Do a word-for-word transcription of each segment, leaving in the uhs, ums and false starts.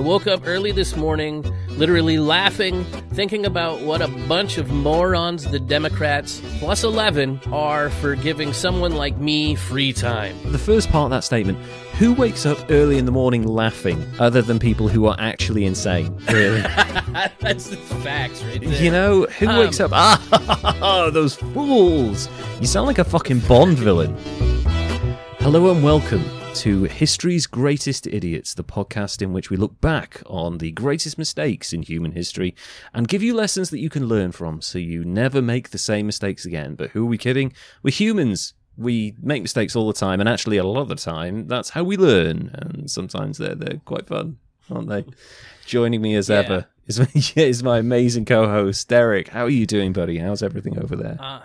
I woke up early this morning, literally laughing, thinking about what a bunch of morons the Democrats, plus eleven, are for giving someone like me free time. The first part of that statement, who wakes up early in the morning laughing, other than people who are actually insane, really? That's the facts right there. You know, who um, wakes up, ah, those fools. You sound like a fucking Bond villain. Hello and welcome to History's Greatest Idiots, the podcast in which we look back on the greatest mistakes in human history and give you lessons that you can learn from so you never make the same mistakes again. But who are we kidding? We're humans. We make mistakes all the time, and actually a lot of the time, that's how we learn. And sometimes they're, they're quite fun, aren't they? Joining me as yeah. ever is my, is my amazing co-host, Derek. How are you doing, buddy? How's everything over there? Uh...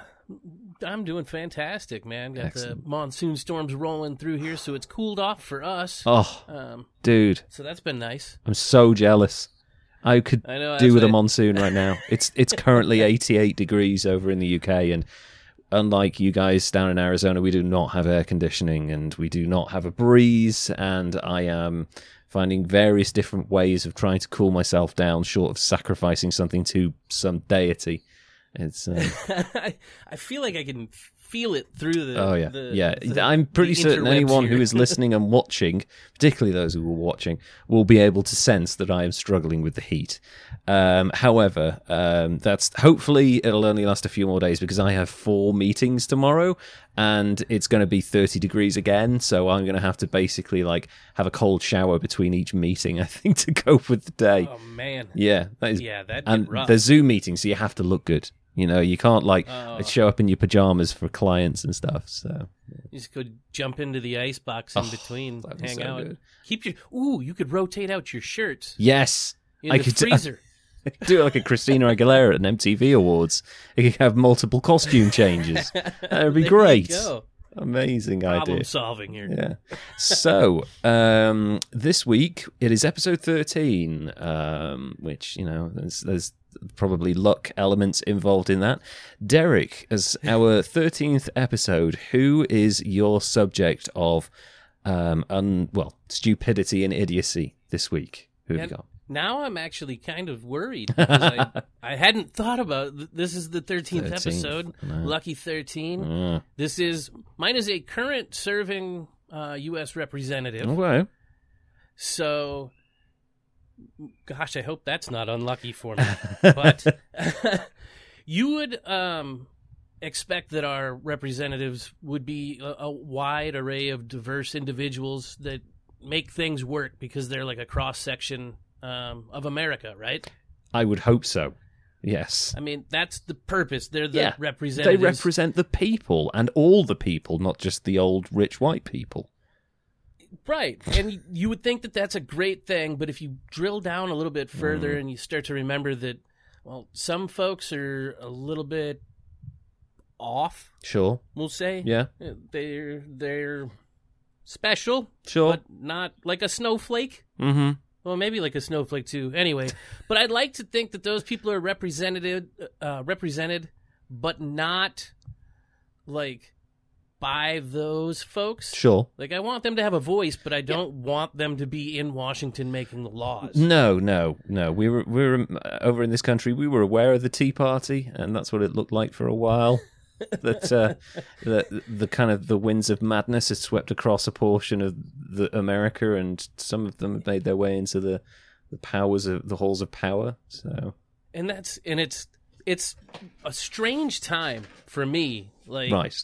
I'm doing fantastic, man. Got Excellent. The monsoon storms rolling through here, so it's cooled off for us. Oh, um, dude. So that's been nice. I'm so jealous. I could I know, do with a monsoon right now. It's it's currently eighty-eight degrees over in the U K, and unlike you guys down in Arizona, we do not have air conditioning, and we do not have a breeze, and I am finding various different ways of trying to cool myself down short of sacrificing something to some deity. It's. Um... I feel like I can feel it through the. Oh yeah, the, yeah. The, I'm pretty certain anyone who is listening and watching, particularly those who were watching, will be able to sense that I am struggling with the heat. Um, however, um, that's hopefully it'll only last a few more days because I have four meetings tomorrow, and it's going to be thirty degrees again. So I'm going to have to basically like have a cold shower between each meeting, I think, to cope with the day. Oh man. Yeah, that is. Yeah, that'd be rough. And they're Zoom meetings, so you have to look good. You know, you can't, like, oh. show up in your pajamas for clients and stuff, so... You just could jump into the icebox in oh, between, hang so out. Good. Keep your... Ooh, you could rotate out your shirts. Yes! In I the could, freezer. I, I could do it like a Christina Aguilera at an M T V Awards. You could have multiple costume changes. That would be there great. You go. Amazing Problem idea. Problem solving here. Yeah. So, um, this week, it is episode thirteen, um, which, you know, there's... there's probably luck elements involved in that. Derek, as our thirteenth episode, who is your subject of um un well stupidity and idiocy this week? Who have yeah, you got? Now I'm actually kind of worried because I, I hadn't thought about th- this is the thirteenth episode, no. Lucky thirteen. Mm. This is mine is a current serving uh, U S representative. Okay, so. Gosh, I hope that's not unlucky for me. But you would um, expect that our representatives would be a, a wide array of diverse individuals that make things work because they're like a cross-section um, of America, right? I would hope so, yes. I mean, that's the purpose. They're the yeah, representatives. They represent the people and all the people, not just the old rich white people. Right, and you would think that that's a great thing, but if you drill down a little bit further mm. and you start to remember that, well, some folks are a little bit off. Sure, we'll say. Yeah, they're they're special. Sure, but not like a snowflake. Mm-hmm. Well, maybe like a snowflake too. Anyway, but I'd like to think that those people are represented, uh, represented, but not like. By those folks. Sure. Like, I want them to have a voice, but I don't yeah. want them to be in Washington making the laws. No, no, no. We were, we were uh, over in this country, we were aware of the Tea Party, and that's what it looked like for a while. that uh, the, the kind of the winds of madness had swept across a portion of the America, and some of them have made their way into the, the powers of the halls of power. So, and that's and it's it's a strange time for me. Like, right.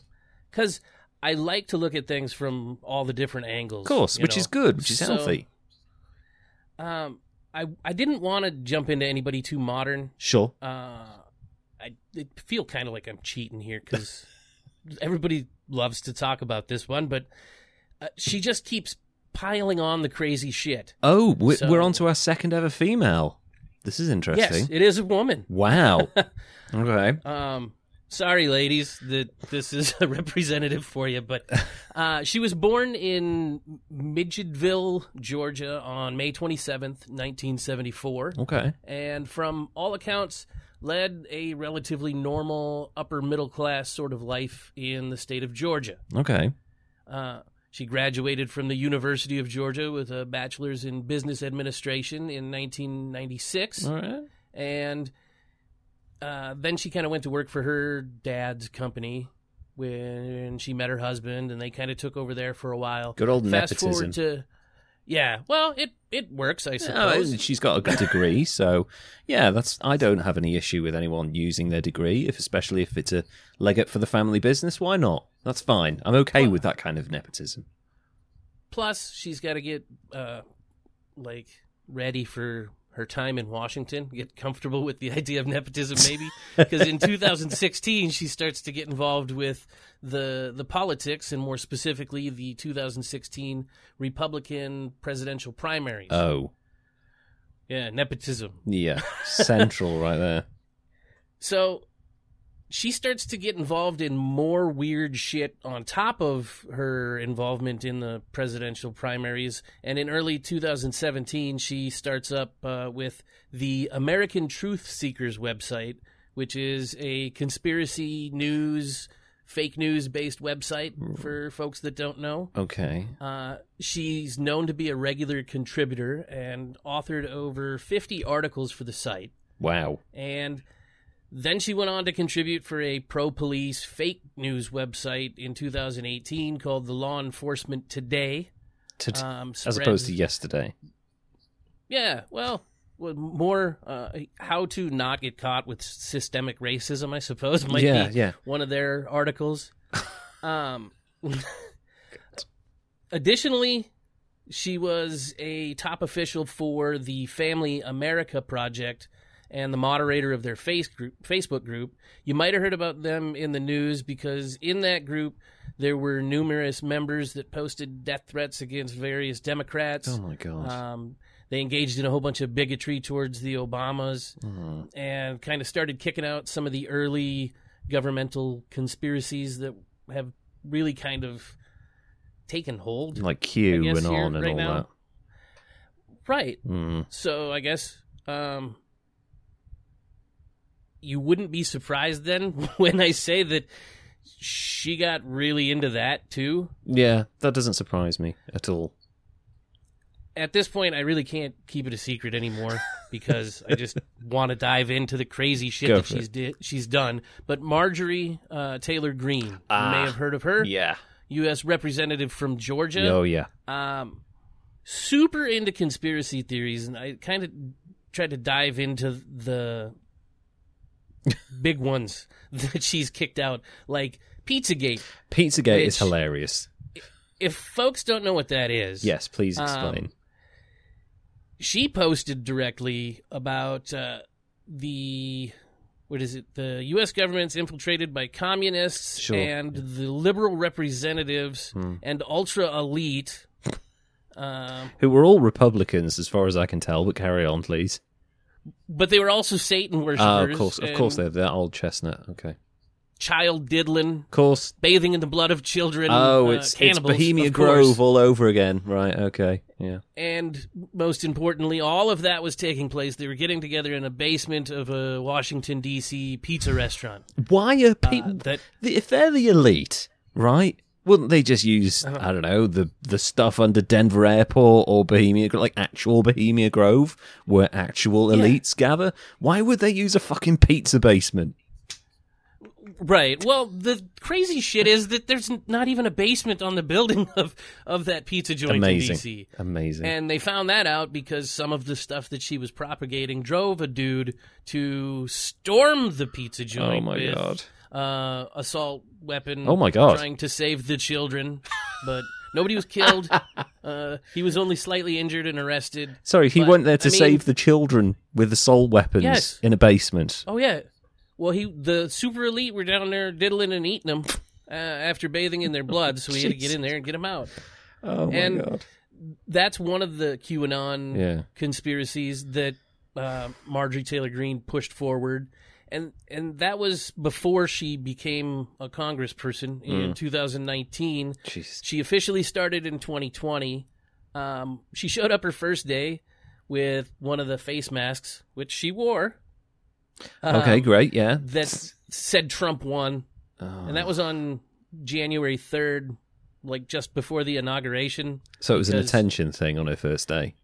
Because I like to look at things from all the different angles. Of course, which know? is good, which is so, healthy. Um, I I didn't want to jump into anybody too modern. Sure. Uh, I it feel kind of like I'm cheating here because everybody loves to talk about this one, but uh, she just keeps piling on the crazy shit. Oh, we're, so, we're on to our second ever female. This is interesting. Yes, it is a woman. Wow. Okay. Um. Sorry, ladies, that this is a representative for you, but uh, she was born in Midgetville, Georgia, on May twenty-seventh, nineteen seventy-four. Okay. And from all accounts, led a relatively normal upper-middle-class sort of life in the state of Georgia. Okay. Uh, She graduated from the University of Georgia with a bachelor's in business administration in nineteen ninety-six. All right. And uh, then she kind of went to work for her dad's company when she met her husband, and they kind of took over there for a while. Good old Fast nepotism. Forward to, yeah, well, it, it works, I suppose. Yeah, she's got a good degree, so yeah, that's. I don't have any issue with anyone using their degree, if especially if it's a legate for the family business. Why not? That's fine. I'm okay with that kind of nepotism. Plus, she's got to get, uh, like, ready for her time in Washington, get comfortable with the idea of nepotism, maybe. Because in two thousand sixteen, she starts to get involved with the the politics, and more specifically, the two thousand sixteen Republican presidential primaries. Oh. Yeah, nepotism. Yeah, central right there. So she starts to get involved in more weird shit on top of her involvement in the presidential primaries. And in early two thousand seventeen, she starts up uh, with the American Truth Seekers website, which is a conspiracy news, fake news-based website for folks that don't know. Okay. Uh, she's known to be a regular contributor and authored over fifty articles for the site. Wow. And then she went on to contribute for a pro-police fake news website in two thousand eighteen called The Law Enforcement Today. To- um, spreads, as opposed to yesterday. Yeah, well, more uh, how to not get caught with systemic racism, I suppose, might yeah, be yeah. one of their articles. um, additionally, she was a top official for the Family America Project, and the moderator of their face group, Facebook group. You might have heard about them in the news because in that group, there were numerous members that posted death threats against various Democrats. Oh, my gosh. Um, they engaged in a whole bunch of bigotry towards the Obamas mm. and kind of started kicking out some of the early governmental conspiracies that have really kind of taken hold. Like Q guess, and on and right all now. That. Right. Mm. So I guess Um, you wouldn't be surprised then when I say that she got really into that too. Yeah, that doesn't surprise me at all. At this point, I really can't keep it a secret anymore because I just want to dive into the crazy shit Go that she's di- she's done. But Marjorie uh, Taylor Greene, ah, you may have heard of her. Yeah, U S representative from Georgia. Oh yeah, um, super into conspiracy theories, and I kind of tried to dive into the big ones that she's kicked out, like Pizzagate. Pizzagate which, is hilarious. If folks don't know what that is, yes, please explain. Um, she posted directly about uh, the what is it? The U S government's infiltrated by communists sure. and the liberal representatives mm. and ultra elite, uh, who were all Republicans, as far as I can tell. But carry on, please. But they were also Satan worshippers. Oh, of course, of course, they're that old chestnut. Okay, child diddling, of course, bathing in the blood of children. Oh, it's uh, it's Bohemian Grove all over again, right? Okay, yeah. And most importantly, all of that was taking place. They were getting together in a basement of a Washington D C pizza restaurant. Why are people? Uh, that... If they're the elite, right? Wouldn't they just use uh-huh. I don't know the the stuff under Denver Airport or Bohemia, like actual Bohemia Grove, where actual yeah. elites gather? Why would they use a fucking pizza basement? Right. Well, the crazy shit is that there's not even a basement on the building of, of that pizza joint Amazing. in D C. Amazing. And they found that out because some of the stuff that she was propagating drove a dude to storm the pizza joint. Oh my with, god. Uh, assault weapon oh my God. trying to save the children, but nobody was killed. uh, he was only slightly injured and arrested. Sorry, he but, went there to I mean, save the children with assault weapons yes. in a basement. Oh, yeah. Well, he the super elite were down there diddling and eating them uh, after bathing in their blood, so he had to get in there and get them out. Oh, my and God. That's one of the QAnon yeah. conspiracies that uh, Marjorie Taylor Greene pushed forward. And and that was before she became a congressperson in mm. two thousand nineteen. Jeez. She officially started in twenty twenty. Um, she showed up her first day with one of the face masks, which she wore. Um, okay, great, yeah. That said Trump won. Oh. And that was on January third, like just before the inauguration. So it was an attention thing on her first day.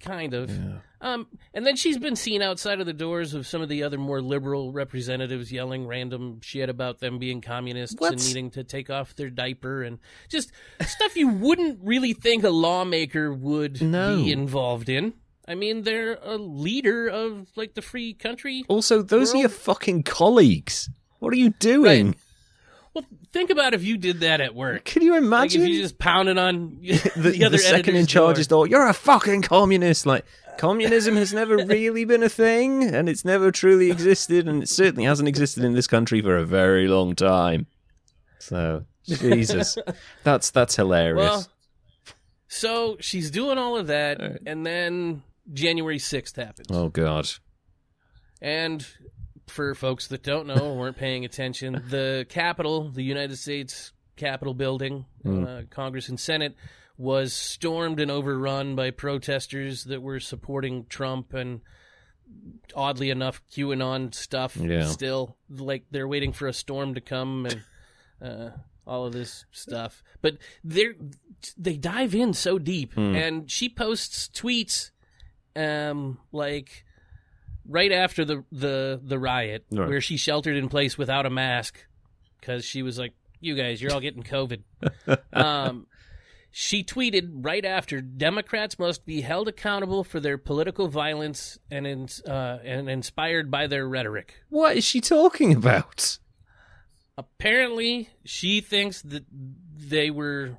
Kind of. Yeah. Um, and then she's been seen outside of the doors of some of the other more liberal representatives yelling random shit about them being communists what? and needing to take off their diaper and just stuff you wouldn't really think a lawmaker would no. be involved in. I mean, they're a leader of, like, the free country. Also, those world. are your fucking colleagues. What are you doing? Right. Well, think about if you did that at work. Can you imagine? Like if you just pounded on the, the other the second in charge is all, you're a fucking communist. Like, communism has never really been a thing, and it's never truly existed, and it certainly hasn't existed in this country for a very long time. So, Jesus. that's, that's hilarious. Well, so, she's doing all of that, all right. and then January sixth happens. Oh, God. And... for folks that don't know or weren't paying attention, the Capitol, the United States Capitol building, mm. uh, Congress and Senate, was stormed and overrun by protesters that were supporting Trump and, oddly enough, QAnon stuff yeah. still. Like, they're waiting for a storm to come and uh, all of this stuff. But they they dive in so deep. Mm. And she posts tweets um, like... right after the the, the riot, right. where she sheltered in place without a mask because she was like, you guys, you're all getting COVID. um, she tweeted right after, Democrats must be held accountable for their political violence and in, uh, and inspired by their rhetoric. What is she talking about? Apparently, she thinks that they were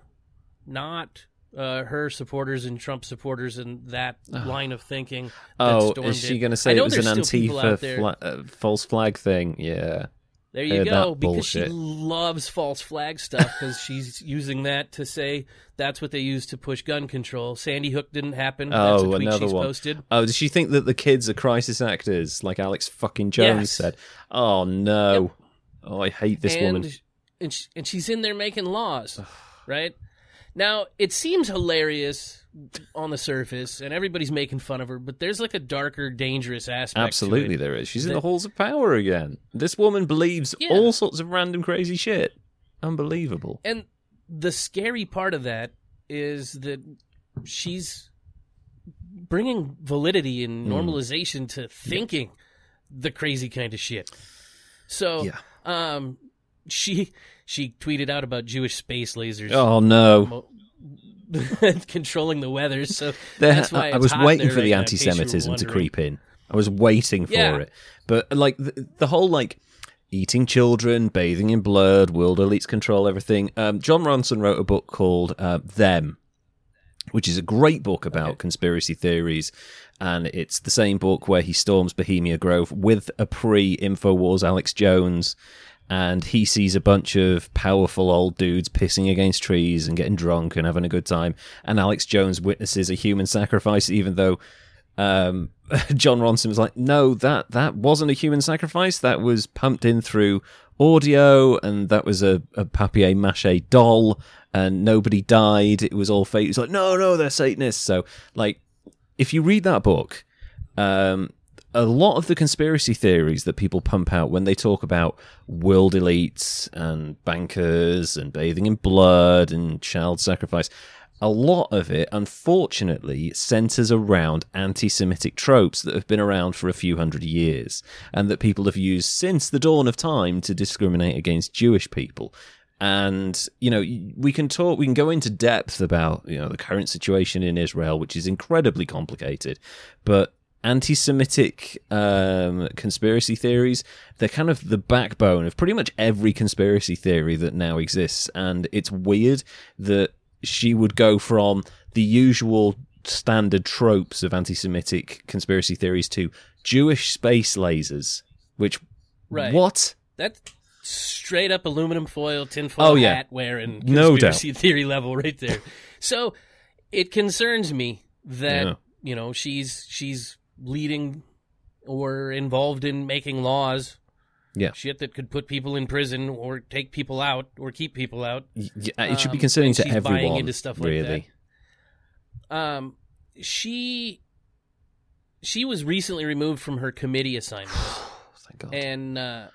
not... Uh, her supporters and Trump supporters and that oh. line of thinking. Oh, is she going to say it was an Antifa fla- uh, false flag thing? Yeah. There you Heard go, because bullshit. She loves false flag stuff because she's using that to say that's what they use to push gun control. Sandy Hook didn't happen. That's oh, a tweet another she's one. Posted. Oh, does she think that the kids are crisis actors, like Alex fucking Jones yes. said? Oh, no. Yep. Oh, I hate this and, woman. And, she, and she's in there making laws, right? Now, it seems hilarious on the surface, and everybody's making fun of her, but there's like a darker, dangerous aspect Absolutely to it. There is. She's that, in the halls of power again. This woman believes yeah. all sorts of random crazy shit. Unbelievable. And the scary part of that is that she's bringing validity and normalization mm. to thinking yeah. the crazy kind of shit. So, yeah. um... She she tweeted out about Jewish space lasers. Oh no, controlling the weather. So that's why it's I was waiting for right the anti-Semitism to creep in. I was waiting for yeah. it, but like the, the whole like eating children, bathing in blood, world elites control everything. Um, John Ronson wrote a book called uh, Them, which is a great book about okay. conspiracy theories. And it's the same book where he storms Bohemia Grove with a pre-Infowars Alex Jones. And he sees a bunch of powerful old dudes pissing against trees and getting drunk and having a good time. And Alex Jones witnesses a human sacrifice, even though um, John Ronson was like, no, that, that wasn't a human sacrifice. That was pumped in through audio, and that was a, a papier-mâché doll, and nobody died. It was all fake. It's like, no, no, they're Satanists. So, like, if you read that book, um... a lot of the conspiracy theories that people pump out when they talk about world elites and bankers and bathing in blood and child sacrifice, a lot of it, unfortunately, centers around anti-Semitic tropes that have been around for a few hundred years and that people have used since the dawn of time to discriminate against Jewish people. And, you know, we can talk, we can go into depth about, you know, the current situation in Israel, which is incredibly complicated, but anti-Semitic um, conspiracy theories, they're kind of the backbone of pretty much every conspiracy theory that now exists. And it's weird that she would go from the usual standard tropes of anti-Semitic conspiracy theories to Jewish space lasers, which, right. what? That's straight up aluminum foil, tinfoil oh, yeah. hat wearing conspiracy no doubt. Theory level right there. So it concerns me that, yeah. you know, she's she's... leading or involved in making laws, yeah, shit that could put people in prison or take people out or keep people out. Yeah, it should be concerning um, to she's everyone. Buying into stuff like really, that. Um, she she was recently removed from her committee assignment. Thank God. And uh,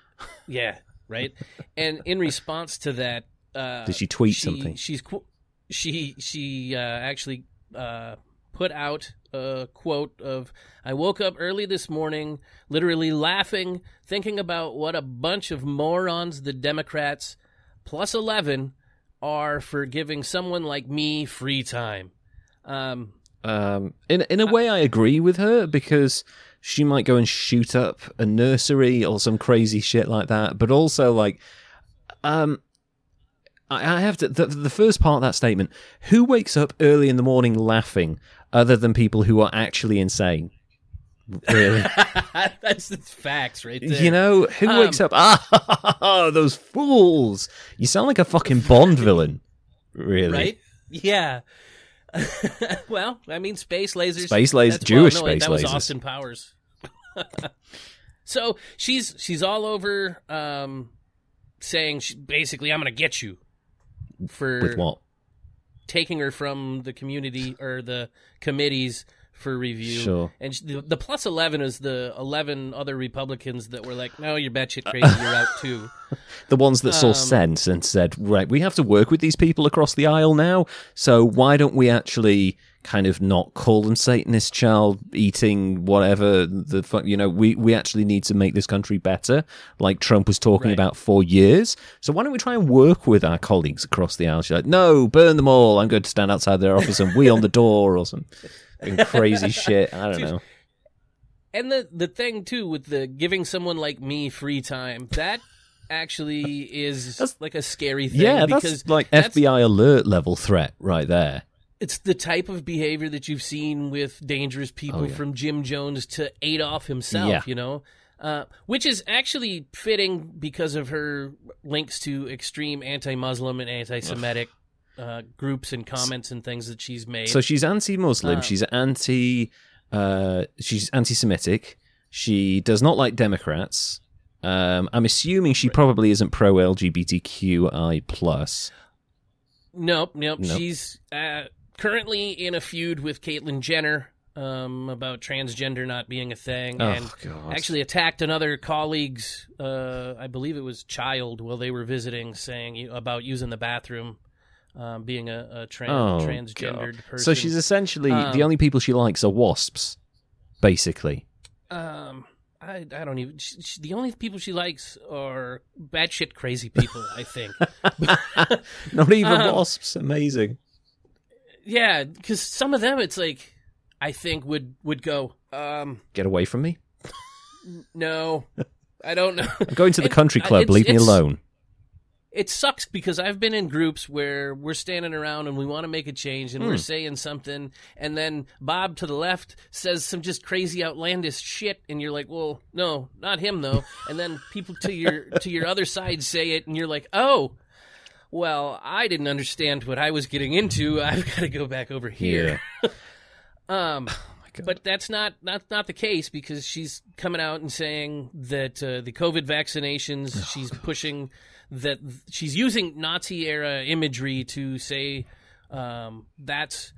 yeah, right. And in response to that, Uh, Did she tweet she, something? She's she she uh, actually uh, put out a quote of, "I woke up early this morning, literally laughing, thinking about what a bunch of morons the Democrats plus eleven are for giving someone like me free time." Um, um, in in a I, way, I agree with her, because she might go and shoot up a nursery or some crazy shit like that. But also, like, um, I, I have to the, the first part of that statement: who wakes up early in the morning laughing, other than people who are actually insane? Really? That's the facts right there. You know, who um, wakes up, ah, those fools. You sound like a fucking Bond villain, really. Right? Yeah. Well, I mean, space lasers. Space lasers, Jewish well, no, space that lasers. That was Austin Powers. So she's she's all over um, saying, she, basically, I'm going to get you. For With what? Taking her from the community or the committees for review. Sure. And the, the plus eleven is the eleven other Republicans that were like, no, you're batshit crazy, you're out too. The ones that um, saw sense and said, right, we have to work with these people across the aisle now, so why don't we actually kind of not call them Satanist, child-eating, whatever the fuck, you know, we, we actually need to make this country better, like Trump was talking right. about for years. So why don't we try and work with our colleagues across the aisle? She's like, no, burn them all, I'm going to stand outside their office and wee on the door or something. And crazy shit. I don't Dude. know. And the the thing too with the giving someone like me free time, that actually is that's, like a scary thing. Yeah, because that's like that's, F B I alert level threat right there. It's the type of behavior that you've seen with dangerous people oh, yeah. from Jim Jones to Adolf himself. Yeah. You know, uh, which is actually fitting because of her links to extreme anti-Muslim and anti-Semitic. Uh, groups and comments and things that she's made. So she's anti-Muslim. Um, she's anti. Uh, she's anti-Semitic. She does not like Democrats. Um, I'm assuming she right. probably isn't pro-L G B T Q I plus. Nope, nope. nope. She's uh, currently in a feud with Caitlyn Jenner um, about transgender not being a thing, oh, and God. actually attacked another colleague's. Uh, I believe it was child while they were visiting, saying about using the bathroom. Um, being a, a trans oh, transgendered God. person. So she's essentially, um, the only people she likes are wasps, basically. Um, I, I don't even, she, she, the only people she likes are batshit crazy people, I think. Not even um, wasps, amazing. Yeah, because some of them, it's like, I think would, would go. Um, Get away from me? No, I don't know. I'm going to the and, country club, it's, leave it's, me alone. It sucks because I've been in groups where we're standing around and we want to make a change and mm. we're saying something, and then Bob to the left says some just crazy outlandish shit, and you're like, well, no, not him though. And then people to your to your other side say it, and you're like, oh, well, I didn't understand what I was getting into. I've got to go back over here. Yeah. um, oh my God. But that's not, not, not the case, because she's coming out and saying that uh, the COVID vaccinations, oh, she's God. pushing... that she's using Nazi-era imagery to say um, that's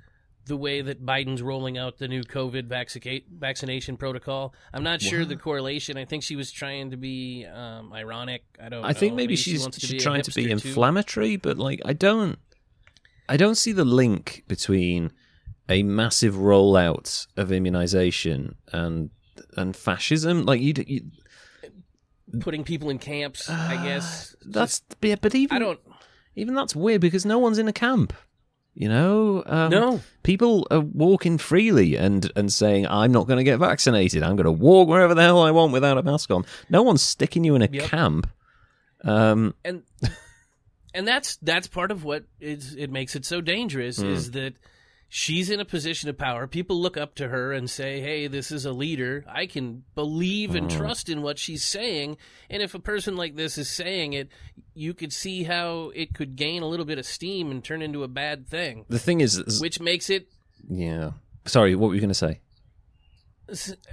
the way that Biden's rolling out the new COVID vacc- vaccination protocol. I'm not what? sure the correlation. I think she was trying to be um, ironic. I don't I know. I think maybe, maybe she's, she she's to trying to be inflammatory, too. But like I don't, I don't see the link between a massive rollout of immunization and and fascism. Like you. you Putting people in camps, uh, I guess. That's Just, yeah, but even I don't. Even that's weird because no one's in a camp, you know. Um, no, people are walking freely and and saying, "I'm not going to get vaccinated. I'm going to walk wherever the hell I want without a mask on." No one's sticking you in a yep. camp. Um, and and that's that's part of what is it makes it so dangerous mm. is that she's in a position of power. People look up to her and say, hey, this is a leader. I can believe and trust in what she's saying. And if a person like this is saying it, you could see how it could gain a little bit of steam and turn into a bad thing. The thing is... is which makes it... Yeah. Sorry, what were you going to say?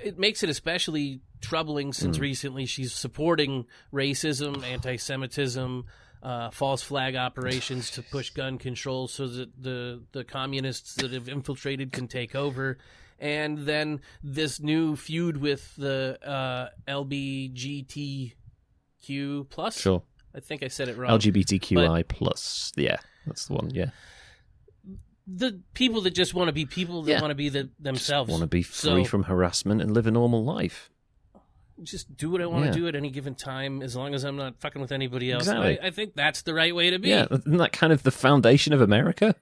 It makes it especially troubling since mm. recently she's supporting racism, anti-Semitism... Uh, false flag operations to push gun control so that the, the communists that have infiltrated can take over. And then this new feud with the uh, L G B T Q plus. Sure. I think I said it wrong. L G B T Q I plus. Yeah, that's the one. Yeah. The people that just want to be people that yeah. want to be the, themselves. Want to be free so, from harassment and live a normal life. Just do what I want yeah. to do at any given time, as long as I'm not fucking with anybody else. Exactly. I, I think that's the right way to be. Yeah, isn't that kind of the foundation of America?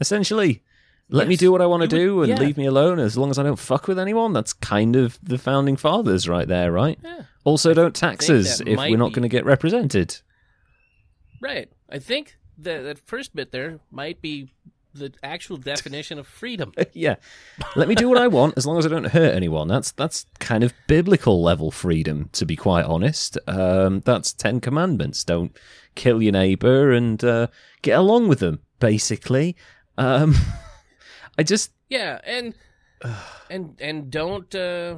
Essentially, let yes. me do what I want to do and yeah. leave me alone as long as I don't fuck with anyone. That's kind of the founding fathers right there, right? Yeah. Also, don't tax us if we're not going to get represented. Right. I think that, that first bit there might be the actual definition of freedom. Yeah. Let me do what I want as long as I don't hurt anyone. That's that's kind of biblical level freedom, to be quite honest. Um, that's Ten Commandments. Don't kill your neighbor and uh, get along with them, basically. Um, I just... Yeah, and and and don't... Uh,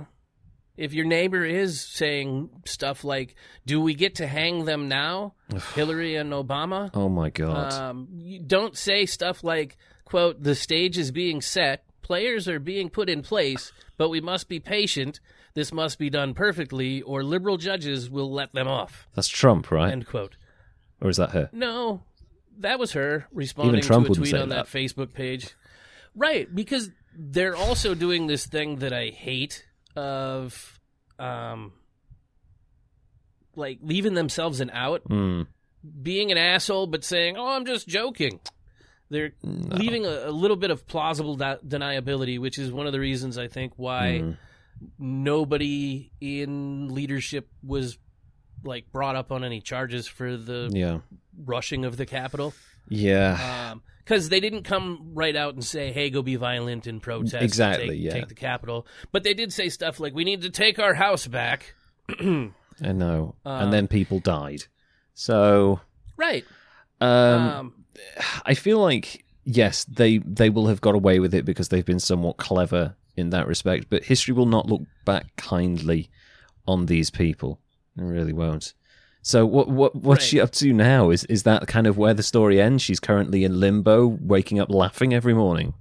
if your neighbor is saying stuff like, do we get to hang them now? Hillary and Obama. Oh, my God. Um, you don't say stuff like, quote, the stage is being set, players are being put in place, but we must be patient. This must be done perfectly, or liberal judges will let them off. That's Trump, right? End quote. Or is that her? No, that was her responding to a tweet on that, that Facebook page. Right, because they're also doing this thing that I hate of um like leaving themselves an out, mm. being an asshole but saying, oh, I'm just joking. They're no. leaving a, a little bit of plausible de- deniability, which is one of the reasons I think why mm. nobody in leadership was like brought up on any charges for the yeah. rushing of the Capitol. Yeah. Um, because they didn't come right out and say, hey, go be violent and protest. Exactly, take, yeah. Take the Capitol. But they did say stuff like, we need to take our house back. I know. Um, and then people died. So. Right. Um, um, I feel like, yes, they, they will have got away with it because they've been somewhat clever in that respect. But history will not look back kindly on these people. It really won't. So what what what's right. she up to now? Is is that kind of where the story ends? She's currently in limbo, waking up laughing every morning,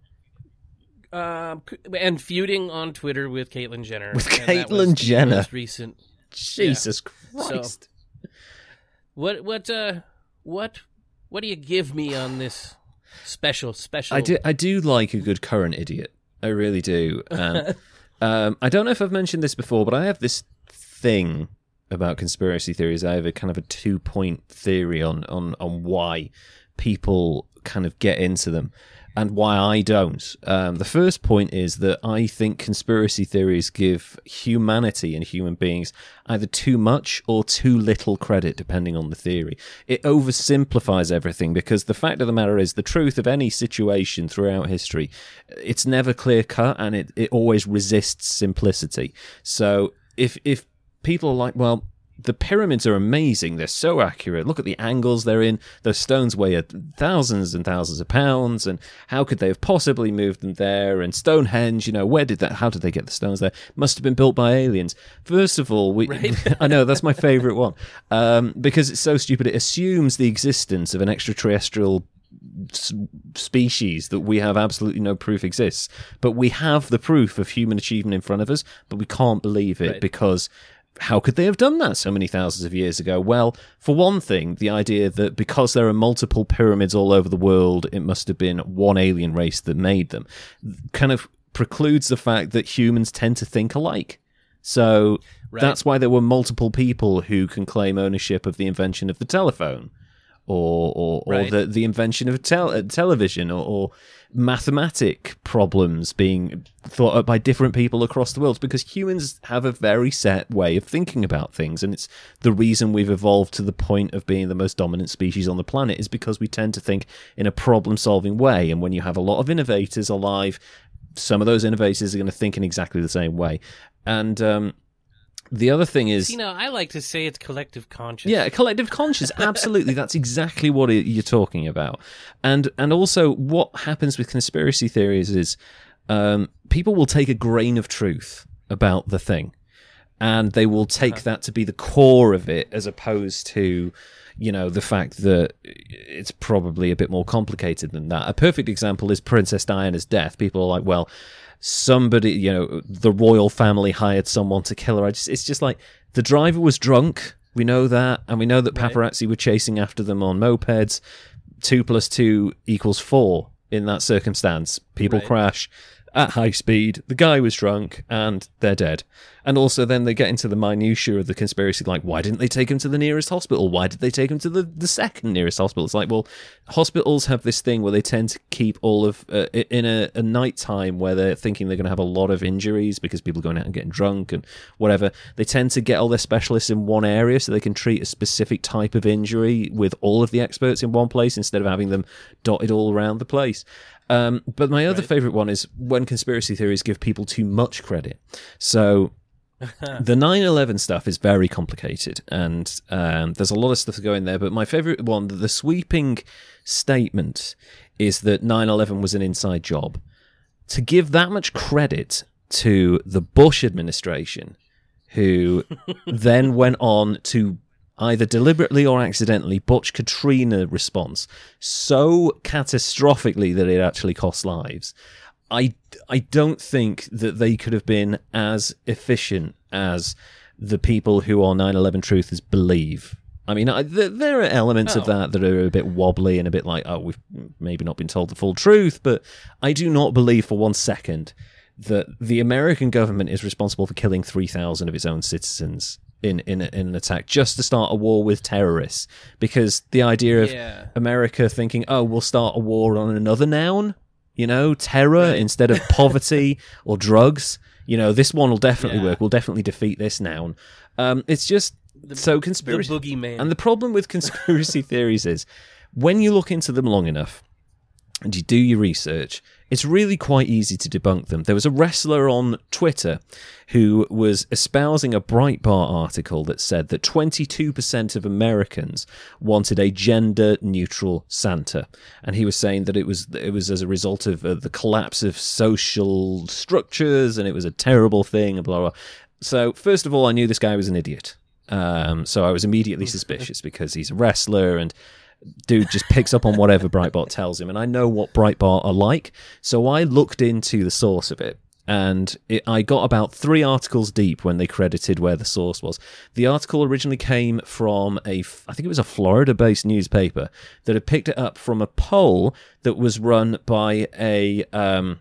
uh, and feuding on Twitter with Caitlyn Jenner. With Caitlyn Jenner, most recent. Jesus yeah. Christ! So, what what uh what what do you give me on this special special? I do I do like a good current idiot. I really do. Um, um, I don't know if I've mentioned this before, but I have this thing about conspiracy theories. I have a kind of a two-point theory on, on, on why people kind of get into them and why I don't. Um, the first point is that I think conspiracy theories give humanity and human beings either too much or too little credit, depending on the theory. It oversimplifies everything, because the fact of the matter is the truth of any situation throughout history, it's never clear-cut, and it, it always resists simplicity. So if if people are like, well, the pyramids are amazing. They're so accurate. Look at the angles they're in. Those stones weigh thousands and thousands of pounds. And how could they have possibly moved them there? And Stonehenge, you know, where did that? How did they get the stones there? Must have been built by aliens. First of all, we. Right? I know, that's my favorite one, um, because it's so stupid. It assumes the existence of an extraterrestrial species that we have absolutely no proof exists. But we have the proof of human achievement in front of us, but we can't believe it right. because. How could they have done that so many thousands of years ago? Well, for one thing, the idea that because there are multiple pyramids all over the world, it must have been one alien race that made them, kind of precludes the fact that humans tend to think alike. So right. that's why there were multiple people who can claim ownership of the invention of the telephone, or or, or right. the, the invention of tel- television, or, or mathematic problems being thought up by different people across the world, because humans have a very set way of thinking about things, and it's the reason we've evolved to the point of being the most dominant species on the planet, is because we tend to think in a problem-solving way, and when you have a lot of innovators alive, some of those innovators are going to think in exactly the same way. And... um the other thing is... You know, I like to say it's collective conscious. Yeah, collective conscious, absolutely. That's exactly what it, you're talking about. And and also what happens with conspiracy theories is um, people will take a grain of truth about the thing, and they will take uh-huh. that to be the core of it, as opposed to, you know, the fact that it's probably a bit more complicated than that. A perfect example is Princess Diana's death. People are like, well... somebody, you know, the royal family hired someone to kill her. I just, it's just like, the driver was drunk, We know that, and we know that paparazzi right. were chasing after them on mopeds. Two plus two equals four in that circumstance. People right. crash at high speed, the guy was drunk, and they're dead. And also then they get into the minutiae of the conspiracy, like, why didn't they take him to the nearest hospital? Why did they take him to the, the second nearest hospital? It's like, well, hospitals have this thing where they tend to keep all of, uh, in a, a night time where they're thinking they're going to have a lot of injuries because people are going out and getting drunk and whatever. They tend to get all their specialists in one area so they can treat a specific type of injury with all of the experts in one place instead of having them dotted all around the place. Um, but my other right. favourite one is when conspiracy theories give people too much credit. So the nine eleven stuff is very complicated, and um, there's a lot of stuff to go in there. But my favourite one, the sweeping statement, is that nine eleven was an inside job. To give that much credit to the Bush administration, who then went on to either deliberately or accidentally botch Katrina response so catastrophically that it actually cost lives. I, I don't think that they could have been as efficient as the people who are nine eleven truthers believe. I mean, I, th- there are elements oh. of that that are a bit wobbly and a bit like, oh, we've maybe not been told the full truth, but I do not believe for one second that the American government is responsible for killing three thousand of its own citizens in in, in an attack just to start a war with terrorists, because the idea of yeah. America thinking, oh, we'll start a war on another noun, you know, terror instead of poverty or drugs, you know, this one will definitely yeah. work, we'll definitely defeat this noun. Um, it's just the, so conspiracy. The boogeyman. And the problem with conspiracy theories is when you look into them long enough and you do your research, it's really quite easy to debunk them. There was a wrestler on Twitter who was espousing a Breitbart article that said that twenty-two percent of Americans wanted a gender-neutral Santa, and he was saying that it was it was as a result of uh, the collapse of social structures, and it was a terrible thing, and blah, blah. So, first of all, I knew this guy was an idiot, um, so I was immediately suspicious because he's a wrestler, and dude just picks up on whatever Breitbart tells him, and I know what Breitbart are like, so I looked into the source of it, and it, I got about three articles deep when they credited where the source was. The article originally came from a, I think it was a Florida-based newspaper that had picked it up from a poll that was run by a, um,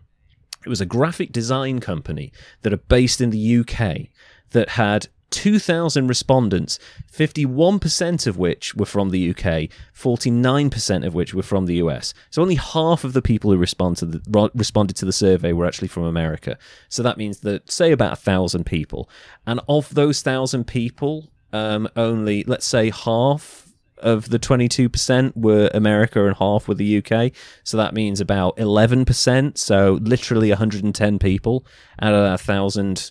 it was a graphic design company that are based in the U K that had two thousand respondents, fifty-one percent of which were from the U K, forty-nine percent of which were from the U S. So only half of the people who respond to the, responded to the survey were actually from America. So that means that, say, about one thousand people. And of those one thousand people, um, only, let's say, half of the twenty-two percent were America and half were the U K. So that means about eleven percent, so literally one hundred ten people out of one thousand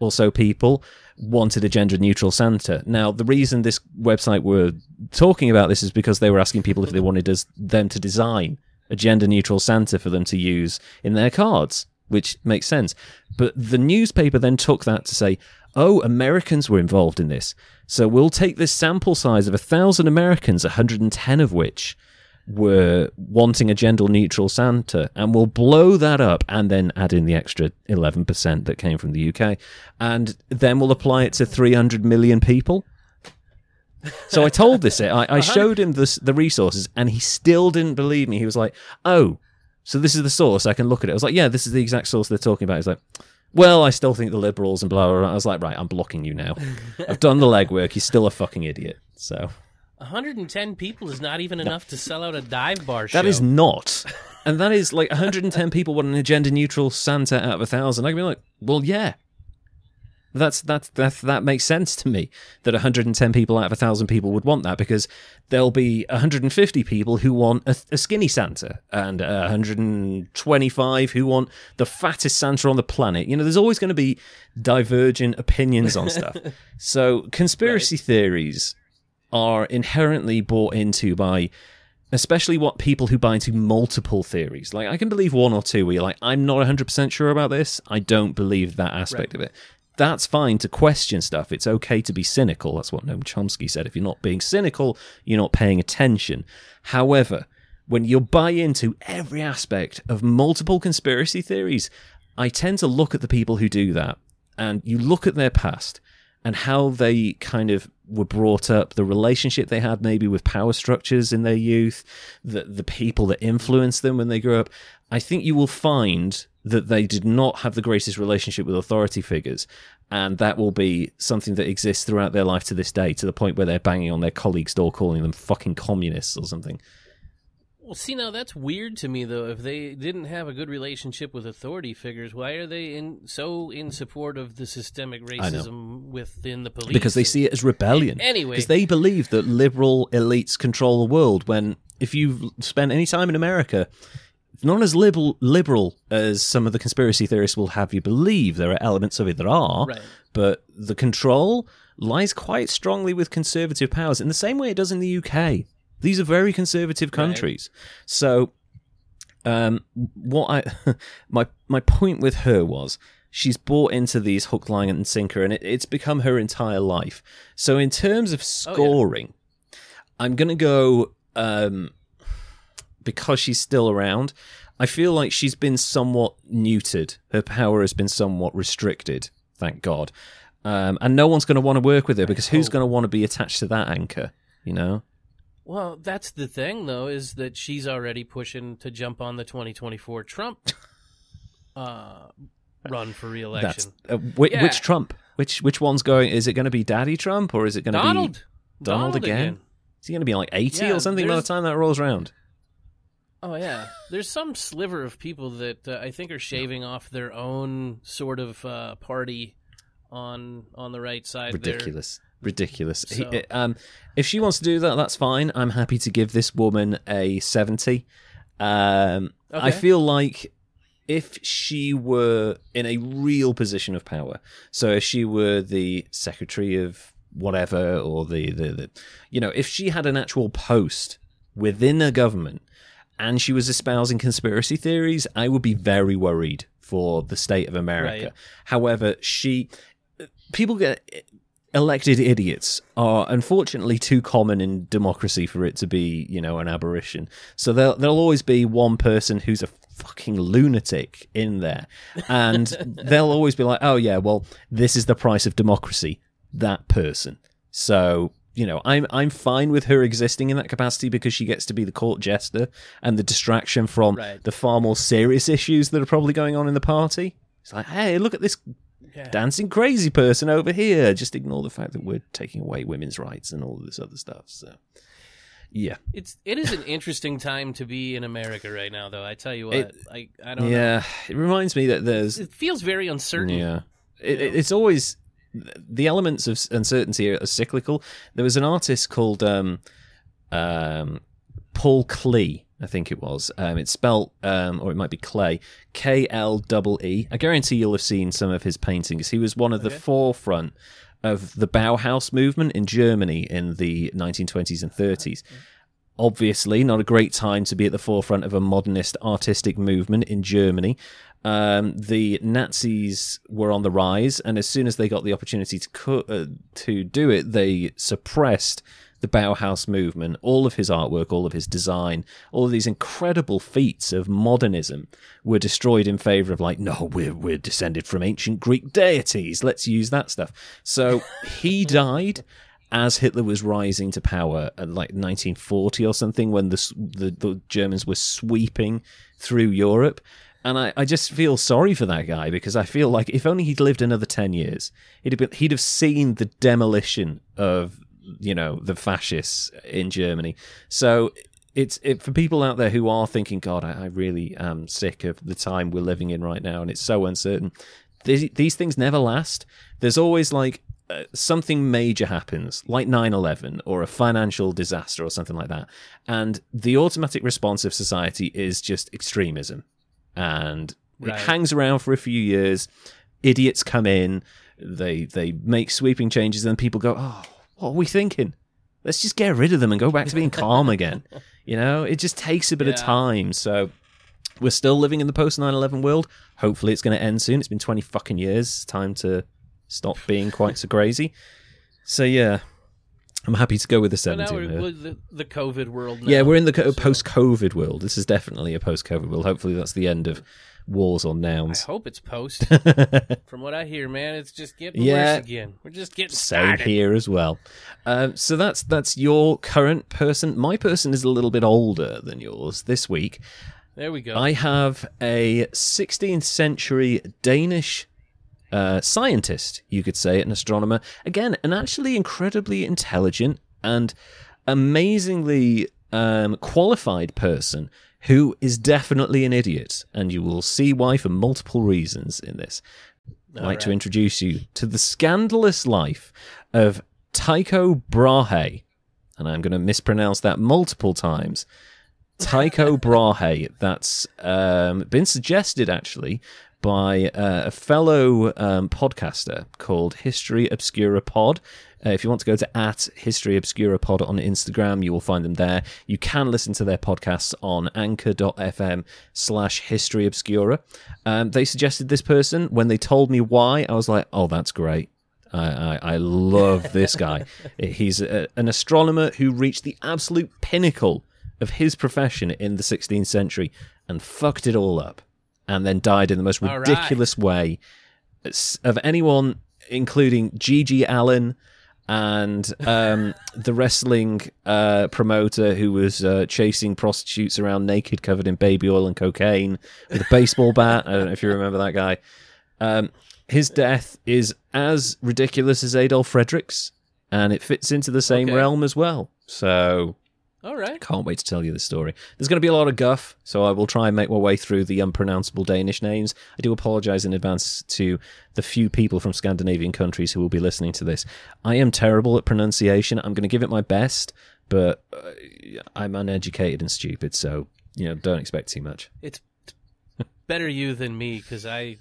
or so people wanted a gender-neutral Santa. Now, the reason this website were talking about this is because they were asking people if they wanted us, them to design a gender-neutral Santa for them to use in their cards, which makes sense. But the newspaper then took that to say, oh, Americans were involved in this, so we'll take this sample size of one thousand Americans, one hundred ten of which were wanting a gender-neutral Santa, and we'll blow that up and then add in the extra eleven percent that came from the U K, and then we'll apply it to three hundred million people. So I told this, I, I showed him this, the resources, and he still didn't believe me. He was like, oh, so this is the source, I can look at it. I was like, yeah, this is the exact source they're talking about. He's like, well, I still think the Liberals and blah, blah, blah. I was like, right, I'm blocking you now. I've done the legwork, you're still a fucking idiot, so... one hundred ten people is not even enough no. to sell out a dive bar show. That is not. And that is like one hundred ten people want an agenda-neutral Santa out of one thousand. I can be like, well, yeah. That's, that's, that's, that makes sense to me, that one hundred ten people out of one thousand people would want that, because there'll be one hundred fifty people who want a, a skinny Santa, and uh, one hundred twenty-five who want the fattest Santa on the planet. You know, there's always going to be divergent opinions on stuff. So conspiracy right. theories are inherently bought into by, especially what people who buy into multiple theories. Like, I can believe one or two where you're like, I'm not one hundred percent sure about this, I don't believe that aspect right. of it. That's fine to question stuff. It's okay to be cynical. That's what Noam Chomsky said. If you're not being cynical, you're not paying attention. However, when you buy into every aspect of multiple conspiracy theories, I tend to look at the people who do that, and you look at their past and how they kind of were brought up, the relationship they had maybe with power structures in their youth, the, the people that influenced them when they grew up, I think you will find that they did not have the greatest relationship with authority figures. And that will be something that exists throughout their life to this day, to the point where they're banging on their colleague's door, calling them fucking communists or something. Well, see, now that's weird to me, though. If they didn't have a good relationship with authority figures, why are they in, so in support of the systemic racism within the police? Because they see it as rebellion. And, anyway. Because they believe that liberal elites control the world, when if you've spent any time in America, not as liberal, liberal as some of the conspiracy theorists will have you believe. There are elements of it that are, right. But the control lies quite strongly with conservative powers, in the same way it does in the U K. These are very conservative countries. Right. So um, what I my my point with her was, she's bought into these hook, line, and sinker, and it, it's become her entire life. So in terms of scoring, oh, yeah. I'm going to go... Um, because she's still around, I feel like she's been somewhat neutered. Her power has been somewhat restricted, thank God. Um, and no one's going to want to work with her, because who's going to want to be attached to that anchor, you know? Well, that's the thing, though, is that she's already pushing to jump on the twenty twenty-four Trump uh, run for re-election. Uh, which, yeah. which Trump? Which which one's going? Is it going to be Daddy Trump, or is it going to be Donald? Donald again? again? Is he going to be like eighty yeah, or something by the time that rolls around? Oh, yeah. There's some sliver of people that uh, I think are shaving off their own sort of uh, party on on the right side. Ridiculous. There. Ridiculous. So. He, um, if she wants to do that, that's fine. I'm happy to give this woman a seventy. Um, okay. I feel like if she were in a real position of power, so if she were the secretary of whatever, or the, the, the you know, if she had an actual post within a government, and she was espousing conspiracy theories, I would be very worried for the state of America. Right. However, she, people get elected idiots are unfortunately too common in democracy for it to be, you know, an aberration. So there'll, there'll always be one person who's a fucking lunatic in there. And they'll always be like, oh yeah, well, this is the price of democracy, that person. So... You know, I'm I'm fine with her existing in that capacity, because she gets to be the court jester and the distraction from right. the far more serious issues that are probably going on in the party. It's like, hey, look at this yeah. dancing crazy person over here. Just ignore the fact that we're taking away women's rights and all this other stuff. So, yeah, it's it is an interesting time to be in America right now, though. I tell you what, it, I I don't. Yeah, know. It reminds me that there's. It feels very uncertain. Yeah, it, it, it's always. The elements of uncertainty are cyclical. There was an artist called um, um, Paul Klee, I think it was. Um, it's spelt, um, or it might be Clay, K L E E. I guarantee you'll have seen some of his paintings. He was one of the okay. forefront of the Bauhaus movement in Germany in the nineteen twenties and thirties. Okay. Obviously, not a great time to be at the forefront of a modernist artistic movement in Germany. Um, the Nazis were on the rise, and as soon as they got the opportunity to co- uh, to do it, they suppressed the Bauhaus movement, all of his artwork, all of his design, all of these incredible feats of modernism were destroyed in favor of like, no, we're, we're descended from ancient Greek deities. Let's use that stuff. So he died as Hitler was rising to power at like nineteen forty or something, when the the, the Germans were sweeping through Europe. And I, I just feel sorry for that guy, because I feel like if only he'd lived another ten years, he'd have, been, he'd have seen the demolition of, you know, the fascists in Germany. So it's it, for people out there who are thinking, God, I, I really am sick of the time we're living in right now, and it's so uncertain. These, these things never last. There's always like uh, something major happens, like nine eleven or a financial disaster or something like that. And the automatic response of society is just extremism. And right. it hangs around for a few years. Idiots come in, they they make sweeping changes, and then people go, oh, what are we thinking? Let's just get rid of them and go back to being calm again. You know, it just takes a bit yeah. of time. So we're still living in the post nine eleven world. Hopefully it's going to end soon. It's been twenty fucking years. It's time to stop being quite so crazy. So, yeah. I'm happy to go with the seventeen. So now we're, we're the, the COVID world now. Yeah, we're in the co- so. post-COVID world. This is definitely a post-COVID world. Hopefully that's the end of wars on nouns. I hope it's post. From what I hear, man, it's just getting yeah, worse again. We're just getting started. Same here as well. Um, so that's that's your current person. My person is a little bit older than yours this week. There we go. I have a sixteenth century Danish uh, scientist, you could say, an astronomer. Again, an actually incredibly intelligent and amazingly um, qualified person who is definitely an idiot, and you will see why for multiple reasons in this. I'd All like right. to introduce you to the scandalous life of Tycho Brahe, and I'm going to mispronounce that multiple times. Tycho Brahe, that's um, been suggested actually by uh, a fellow um, podcaster called History Obscura Pod. Uh, if you want to go to at History Obscura Pod on Instagram, you will find them there. You can listen to their podcasts on anchor.fm slash History Obscura. Um, they suggested this person. When they told me why, I was like, oh, that's great. I, I, I love this guy. He's a, an astronomer who reached the absolute pinnacle of his profession in the sixteenth century and fucked it all up, and then died in the most all ridiculous right. way of anyone, including Gigi Allen and um, the wrestling uh, promoter who was uh, chasing prostitutes around naked, covered in baby oil and cocaine, with a baseball bat. I don't know if you remember that guy. Um, his death is as ridiculous as Adolf Frederick's, and it fits into the same okay. realm as well. So... All right. Can't wait to tell you the story. There's going to be a lot of guff, so I will try and make my way through the unpronounceable Danish names. I do apologise in advance to the few people from Scandinavian countries who will be listening to this. I am terrible at pronunciation. I'm going to give it my best, but uh, I'm uneducated and stupid, so you know, don't expect too much. It's better you than me, because I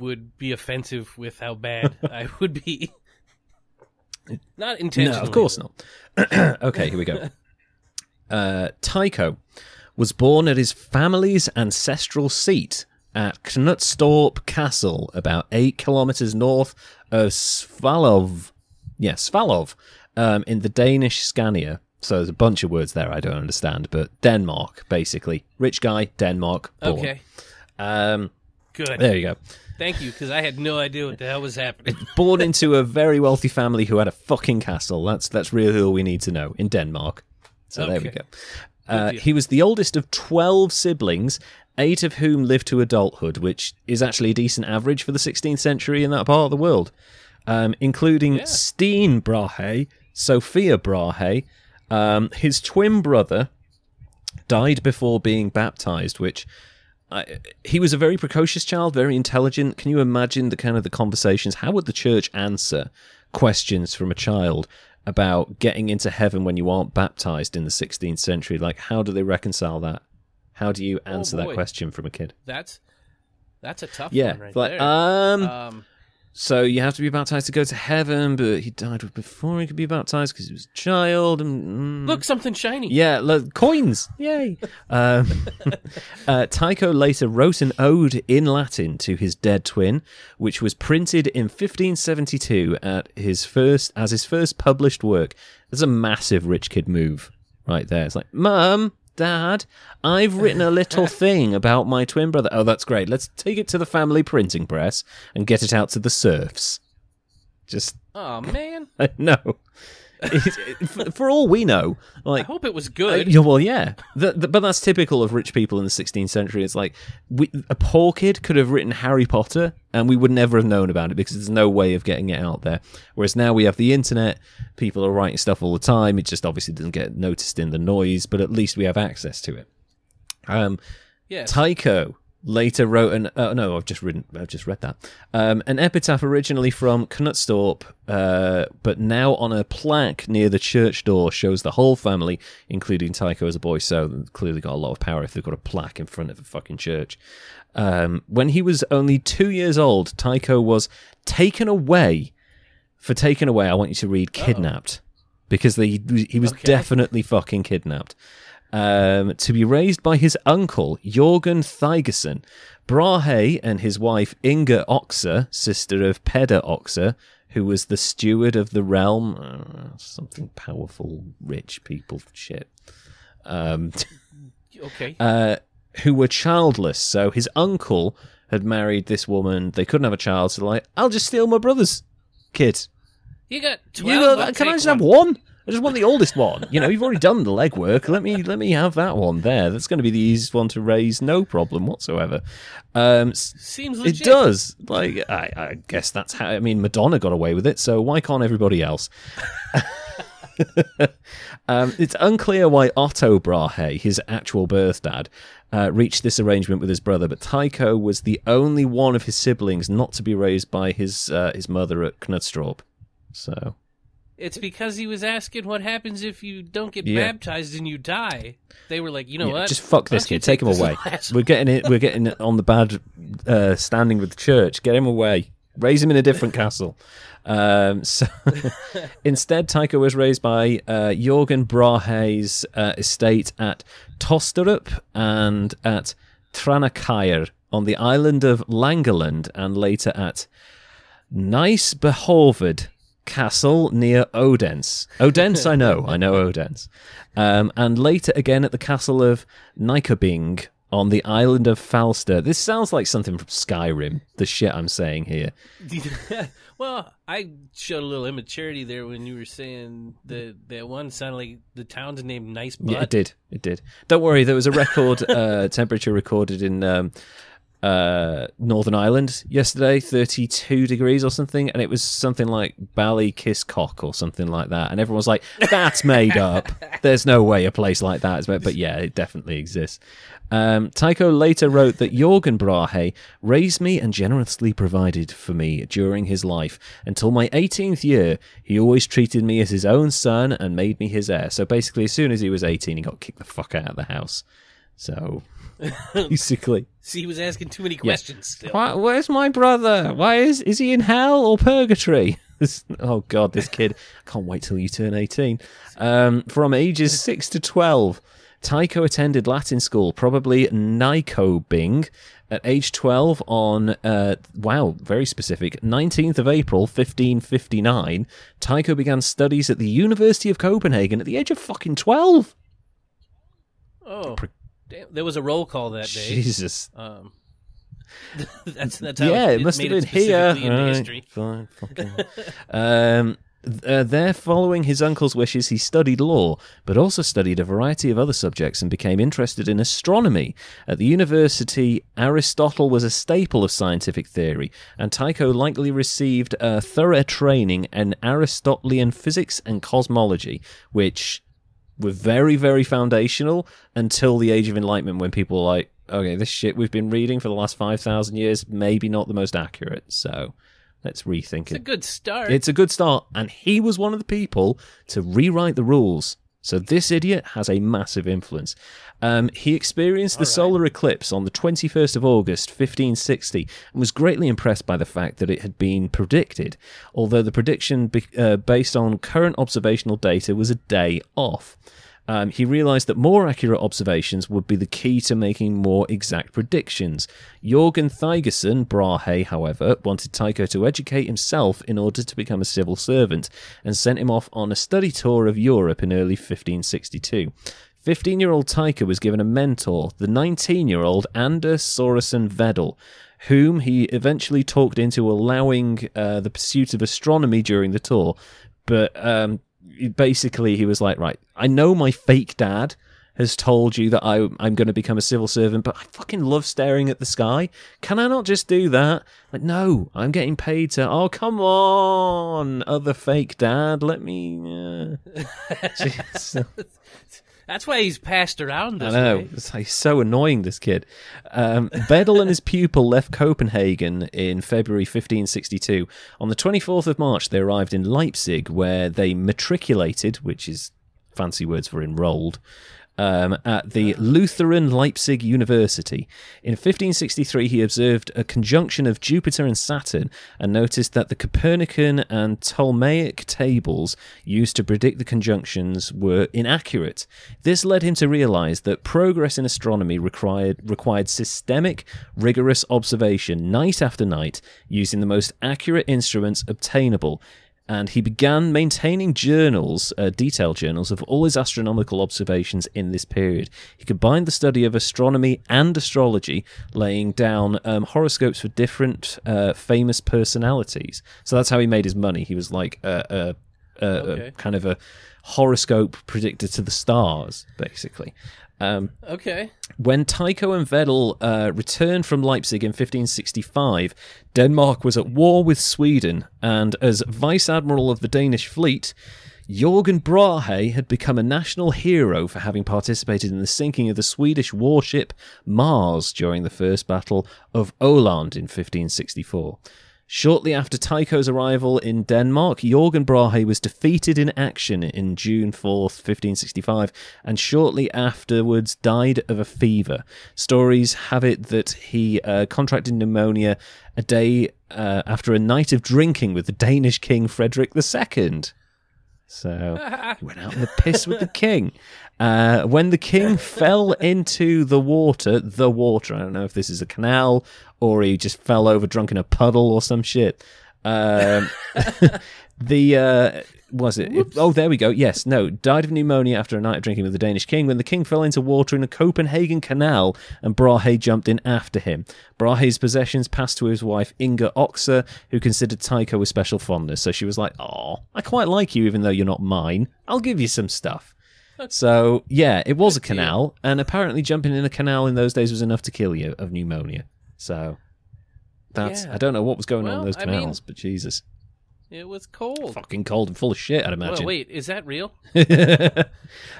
would be offensive with how bad I would be. Not intentionally. No, of course but... not. Okay, here we go. Uh, Tycho was born at his family's ancestral seat at Knutstorp Castle, about eight kilometres north of Svalov. Yeah, Svalov, um, in the Danish Scania. So there's a bunch of words there I don't understand, but Denmark, basically. Rich guy, Denmark, born. Okay. Um, Good. There you go. Thank you, because I had no idea what the hell was happening. Born into a very wealthy family who had a fucking castle. That's, that's really all we need to know, in Denmark. So okay. there we go. Uh, he was the oldest of twelve siblings, eight of whom lived to adulthood, which is actually a decent average for the sixteenth century in that part of the world, um, including yeah. Steen Brahe, Sophia Brahe. Um, his twin brother died before being baptized, which... I, he was a very precocious child, very intelligent. Can you imagine the kind of the conversations? How would the church answer questions from a child about getting into heaven when you aren't baptized in the sixteenth century? Like, how do they reconcile that? How do you answer oh that question from a kid? That's that's a tough yeah, one right like, there. Um, um, so you have to be baptized to go to heaven, but he died before he could be baptized because he was a child. And, mm, look, something shiny. Yeah, look, coins. Yay. um, uh, Tycho later wrote an ode in Latin to his dead twin, which was printed in fifteen seventy-two at his first as his first published work. There's a massive rich kid move right there. It's like, Mum, Dad, I've written a little thing about my twin brother. Oh, that's great. Let's take it to the family printing press and get it out to the serfs. Just... Oh, man. No. For all we know... like, I hope it was good. Uh, well, yeah. The, the, but that's typical of rich people in the sixteenth century. It's like, we, a poor kid could have written Harry Potter and we would never have known about it because there's no way of getting it out there. Whereas now we have the internet, people are writing stuff all the time. It just obviously doesn't get noticed in the noise, but at least we have access to it. Um, yes. Tycho later wrote an... Uh, no, I've just, written, I've just read that. Um, an epitaph originally from Knutstorp, uh, but now on a plaque near the church door shows the whole family, including Tycho as a boy, so they've clearly got a lot of power if they've got a plaque in front of a fucking church. Um, when he was only two years old, Tycho was taken away. For taken away, I want you to read kidnapped, Uh-oh. because they, he was okay. definitely fucking kidnapped. Um, to be raised by his uncle, Jørgen Thygesen Brahe, and his wife, Inga Oxer, sister of Peder Oxer, who was the steward of the realm. Uh, something powerful, rich people shit. Um, okay. Uh, who were childless. So his uncle had married this woman. They couldn't have a child, so they're like, I'll just steal my brother's kid. You got twelve. You got, can I just one. have one? I just want the oldest one. You know, you've already done the legwork. Let me let me have that one there. That's going to be the easiest one to raise, no problem whatsoever. Um, Seems legit. It does. Like, I, I guess that's how. I mean, Madonna got away with it, so why can't everybody else? um, it's unclear why Otto Brahe, his actual birth dad, uh, reached this arrangement with his brother, but Tycho was the only one of his siblings not to be raised by his uh, his mother at Knutstorp. So. It's because he was asking what happens if you don't get yeah. baptized and you die. They were like, you know yeah, what? Just fuck this kid. Take him away. We're getting it. We're getting it on the bad uh, standing with the church. Get him away. Raise him in a different castle. Um, so instead, Tycho was raised by uh, Jørgen Brahe's uh, estate at Tosterup and at Tranakair on the island of Langeland, and later at Knutstorp Castle near Odense. Odense, I know. I know Odense. Um, and later again at the castle of Nykøbing on the island of Falster. This sounds like something from Skyrim, the shit I'm saying here. Well, I showed a little immaturity there when you were saying that that one sounded like the town's named Nice Butt. Yeah, it did. It did. Don't worry, there was a record uh, temperature recorded in... Um, Uh, Northern Ireland yesterday, thirty-two degrees or something, and it was something like Ballykisscock or something like that, and everyone was like, that's made up. There's no way a place like that is made, but yeah, it definitely exists. Um, Tycho later wrote that Jørgen Brahe raised me and generously provided for me during his life. Until my eighteenth year, he always treated me as his own son and made me his heir. So basically, as soon as he was eighteen, he got kicked the fuck out of the house. So... Basically, see, he was asking too many questions. Yeah. Still, why, where's my brother? Why is is he in hell or purgatory? This, oh God, this kid! I can't wait till you turn eighteen. Um, from ages six to twelve, Tycho attended Latin school, probably Nykøbing. At age twelve, on uh, wow, very specific, nineteenth of April, fifteen fifty nine, Tycho began studies at the University of Copenhagen at the age of fucking twelve. Oh. Pre- There was a roll call that day. Jesus. Um, that's, that's how yeah, it, it must have been here. Right, history. Fine, fucking. um, uh, there, following his uncle's wishes, he studied law, but also studied a variety of other subjects and became interested in astronomy. At the university, Aristotle was a staple of scientific theory, and Tycho likely received a thorough training in Aristotelian physics and cosmology, which... were very, very foundational until the Age of Enlightenment, when people were like, okay, this shit we've been reading for the last five thousand years, maybe not the most accurate, so let's rethink it. It's a good start. It's a good start, and he was one of the people to rewrite the rules, so this idiot has a massive influence. Um, he experienced the All right. solar eclipse on the twenty-first of August, fifteen sixty, and was greatly impressed by the fact that it had been predicted, although the prediction be- uh, based on current observational data was a day off. Um, he realized that more accurate observations would be the key to making more exact predictions. Jørgen Thygesen Brahe, however, wanted Tycho to educate himself in order to become a civil servant, and sent him off on a study tour of Europe in early fifteen sixty-two. fifteen-year-old Tycho was given a mentor, the nineteen-year-old Anders Sorensen Vedel, whom he eventually talked into allowing uh, the pursuit of astronomy during the tour, but... Um, basically he was like, right, I know my fake dad has told you that I, I'm going to become a civil servant, but I fucking love staring at the sky. Can I not just do that? Like, no, I'm getting paid to, oh, come on, other fake dad, let me... Uh. That's why he's passed around this I know. Way. It's like, so annoying, this kid. Um, Vedel and his pupil left Copenhagen in February fifteen sixty-two. On the twenty-fourth of March, they arrived in Leipzig, where they matriculated, which is fancy words for enrolled, um, at the Lutheran Leipzig University. In fifteen sixty-three, he observed a conjunction of Jupiter and Saturn and noticed that the Copernican and Ptolemaic tables used to predict the conjunctions were inaccurate. This led him to realize that progress in astronomy required, required systemic, rigorous observation night after night using the most accurate instruments obtainable. and he began maintaining journals, uh, detailed journals, of all his astronomical observations in this period. He combined the study of astronomy and astrology, laying down um, horoscopes for different uh, famous personalities. So that's how he made his money. He was like a, a, a, okay. a kind of a horoscope predictor to the stars, basically. Um, okay. When Tycho and Vedel uh, returned from Leipzig in fifteen sixty-five, Denmark was at war with Sweden, and as Vice Admiral of the Danish fleet, Jørgen Brahe had become a national hero for having participated in the sinking of the Swedish warship Mars during the First Battle of Åland in fifteen sixty-four. Shortly after Tycho's arrival in Denmark, Jørgen Brahe was defeated in action in June fourth, fifteen sixty-five, and shortly afterwards died of a fever. Stories have it that he uh, contracted pneumonia a day uh, after a night of drinking with the Danish king Frederick the Second. So he went out in the piss with the king. Uh, when the king fell into the water, the water, I don't know if this is a canal or he just fell over drunk in a puddle or some shit. Um, the, uh, was it? Whoops. Oh, there we go. Yes, no, died of pneumonia after a night of drinking with the Danish king when the king fell into water in the Copenhagen canal and Brahe jumped in after him. Brahe's possessions passed to his wife Inga Oxer, who considered Tycho with special fondness. So she was like, oh, I quite like you even though you're not mine. I'll give you some stuff. So, yeah, it was a canal, and apparently jumping in a canal in those days was enough to kill you of pneumonia. So, that's... Yeah. I don't know what was going well, on in those canals, I mean, but Jesus. It was cold. Fucking cold and full of shit, I'd imagine. Well, wait, is that real?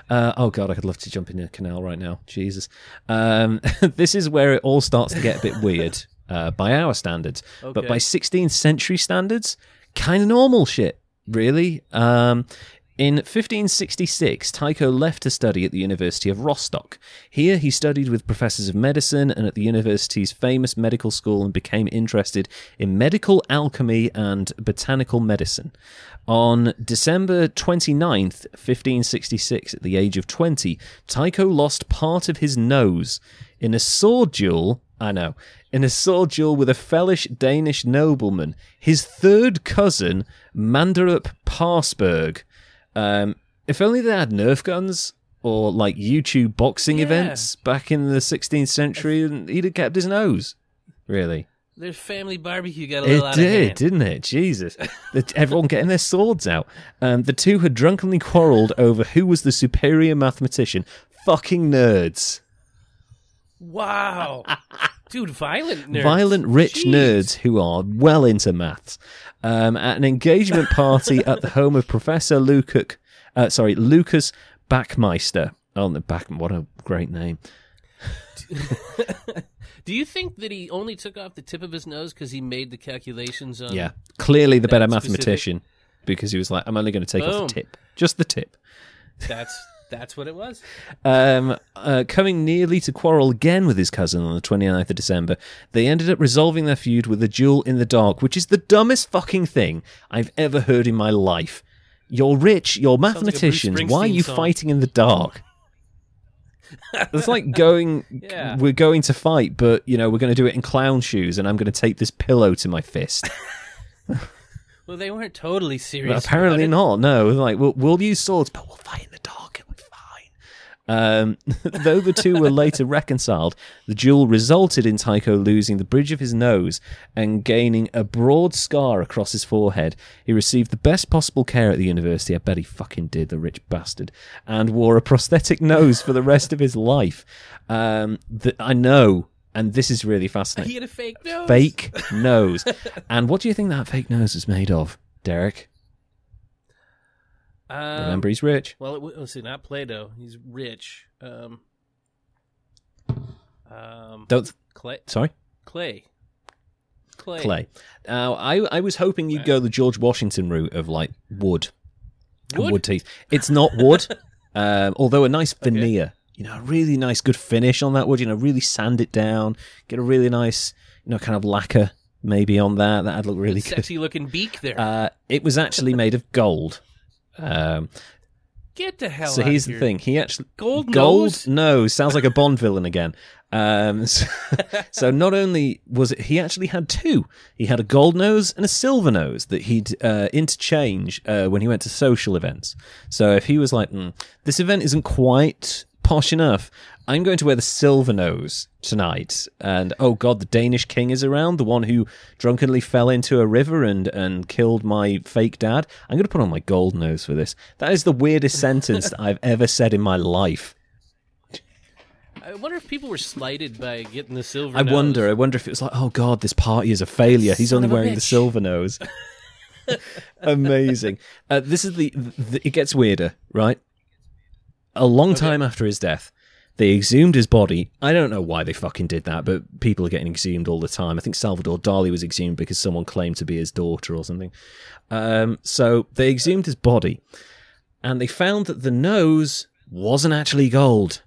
uh, oh, God, I'd love to jump in a canal right now. Jesus. Um, this is where it all starts to get a bit weird, uh, by our standards. Okay. But by sixteenth century standards, kind of normal shit, really. Um... In fifteen sixty-six, Tycho left to study at the University of Rostock. Here he studied with professors of medicine and at the university's famous medical school and became interested in medical alchemy and botanical medicine. On December twenty-ninth, fifteen sixty-six, at the age of twenty, Tycho lost part of his nose in a sword duel. I know. In a sword duel with a Flemish Danish nobleman, his third cousin, Manderup Parsberg. Um, if only they had Nerf guns or like YouTube boxing yeah. events back in the sixteenth century, and he'd have kept his nose. Really, their family barbecue got a little it out did, of hand, didn't it? Jesus, everyone getting their swords out. Um, the two had drunkenly quarrelled over who was the superior mathematician. Fucking nerds! Wow. Dude, violent nerds. Violent, rich Jeez. nerds who are well into maths. Um, at an engagement party at the home of Professor Lukac, uh, sorry, Lucas Backmeister. Oh, the back, what a great name. Do you think that he only took off the tip of his nose because he made the calculations on... Yeah, clearly the better specific... mathematician, because he was like, I'm only going to take Boom. off the tip. Just the tip. That's... That's what it was. Um, uh, coming nearly to quarrel again with his cousin on the twenty-ninth of December, they ended up resolving their feud with a duel in the dark, which is the dumbest fucking thing I've ever heard in my life. You're rich, you're mathematicians, like why are you song. fighting in the dark? It's like going, yeah. we're going to fight, but you know we're going to do it in clown shoes and I'm going to take this pillow to my fist. Well, they weren't totally serious. But apparently not, no. Like, we'll, we'll use swords, but we'll fight in the dark. Um, though the two were later reconciled, the duel resulted in Tycho losing the bridge of his nose and gaining a broad scar across his forehead. He received the best possible care at the university. I bet he fucking did, the rich bastard, and wore a prosthetic nose for the rest of his life. Um, the, I know, and this is really fascinating. He had a fake nose. Fake nose. And what do you think that fake nose was made of, Derek? Um, Remember, he's rich. Well, it, let's see, not Play-Doh. He's rich. Um, um, Don't clay. Sorry, clay. Clay. Clay. Now, uh, I I was hoping you'd go the George Washington route of like wood, wood, and wood teeth. It's not wood, um, although a nice veneer. Okay. You know, a really nice, good finish on that wood. You know, really sand it down. Get a really nice, you know, kind of lacquer maybe on that. That'd look really good. Sexy looking beak there. Uh, it was actually made of gold. Um, Get the hell so out of here. So here's the thing. He actually... Gold, gold nose? nose. Sounds like a Bond villain again. Um, so, so not only was it... He actually had two. He had a gold nose and a silver nose that he'd uh, interchange uh, when he went to social events. So if he was like, mm, this event isn't quite posh enough, I'm going to wear the silver nose tonight. And, oh God, the Danish king is around, the one who drunkenly fell into a river and, and killed my fake dad. I'm going to put on my gold nose for this. That is the weirdest sentence that I've ever said in my life. I wonder if people were slighted by getting the silver I nose. I wonder. I wonder if it was like, oh God, this party is a failure. He's Son only wearing bitch. the silver nose. Amazing. Uh, this is the, the... It gets weirder, right? A long okay. time after his death, they exhumed his body. I don't know why they fucking did that, but people are getting exhumed all the time. I think Salvador Dali was exhumed because someone claimed to be his daughter or something. Um, so they exhumed his body, and they found that the nose wasn't actually gold.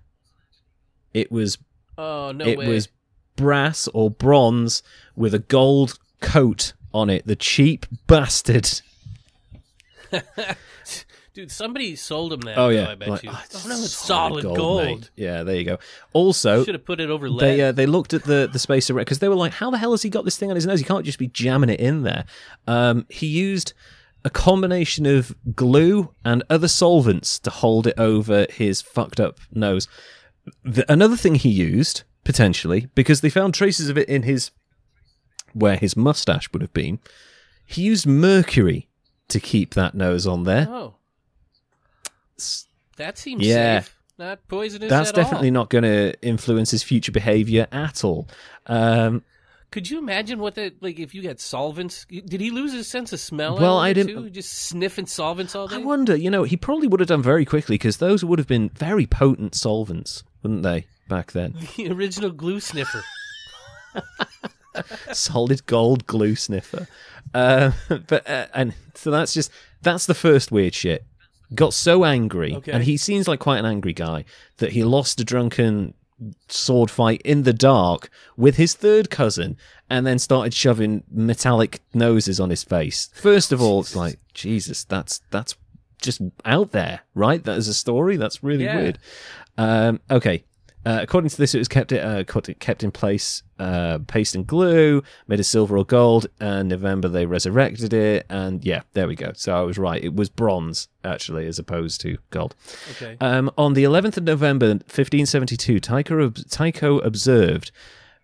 It was oh, no it way. was brass or bronze with a gold coat on it. The cheap bastard. Dude, somebody sold him that. Oh yeah, though, I bet like, you. Oh, oh no, it's solid, solid gold. gold. Yeah, there you go. Also, should have put it over lead. They uh, they looked at the the space around because they were like, how the hell has he got this thing on his nose? He can't just be jamming it in there. Um, he used a combination of glue and other solvents to hold it over his fucked up nose. The, another thing he used potentially, because they found traces of it in his where his mustache would have been. He used mercury to keep that nose on there. Oh. That seems yeah. safe. Not poisonous That's at all. That's definitely not going to influence his future behavior at all. Um, Could you imagine what that, like, if you got solvents? Did he lose his sense of smell? Well, I didn't. Too? Just sniffing solvents all day? I wonder, you know, he probably would have done very quickly because those would have been very potent solvents, wouldn't they, back then? The original glue sniffer. Solid gold glue sniffer. Uh, but, uh, and so that's just, that's the first weird shit. Got so angry, okay. and he seems like quite an angry guy, that he lost a drunken sword fight in the dark with his third cousin and then started shoving metallic noses on his face. First of all, it's like, Jesus, that's that's just out there, right? That is a story? That's really yeah. weird. Um, okay. Uh, according to this, it was kept uh, kept in place, uh, paste and glue, made of silver or gold, and in November they resurrected it, and yeah, there we go. So I was right. It was bronze, actually, as opposed to gold. Okay. Um, on the eleventh of November, fifteen seventy-two, Tycho, Tycho observed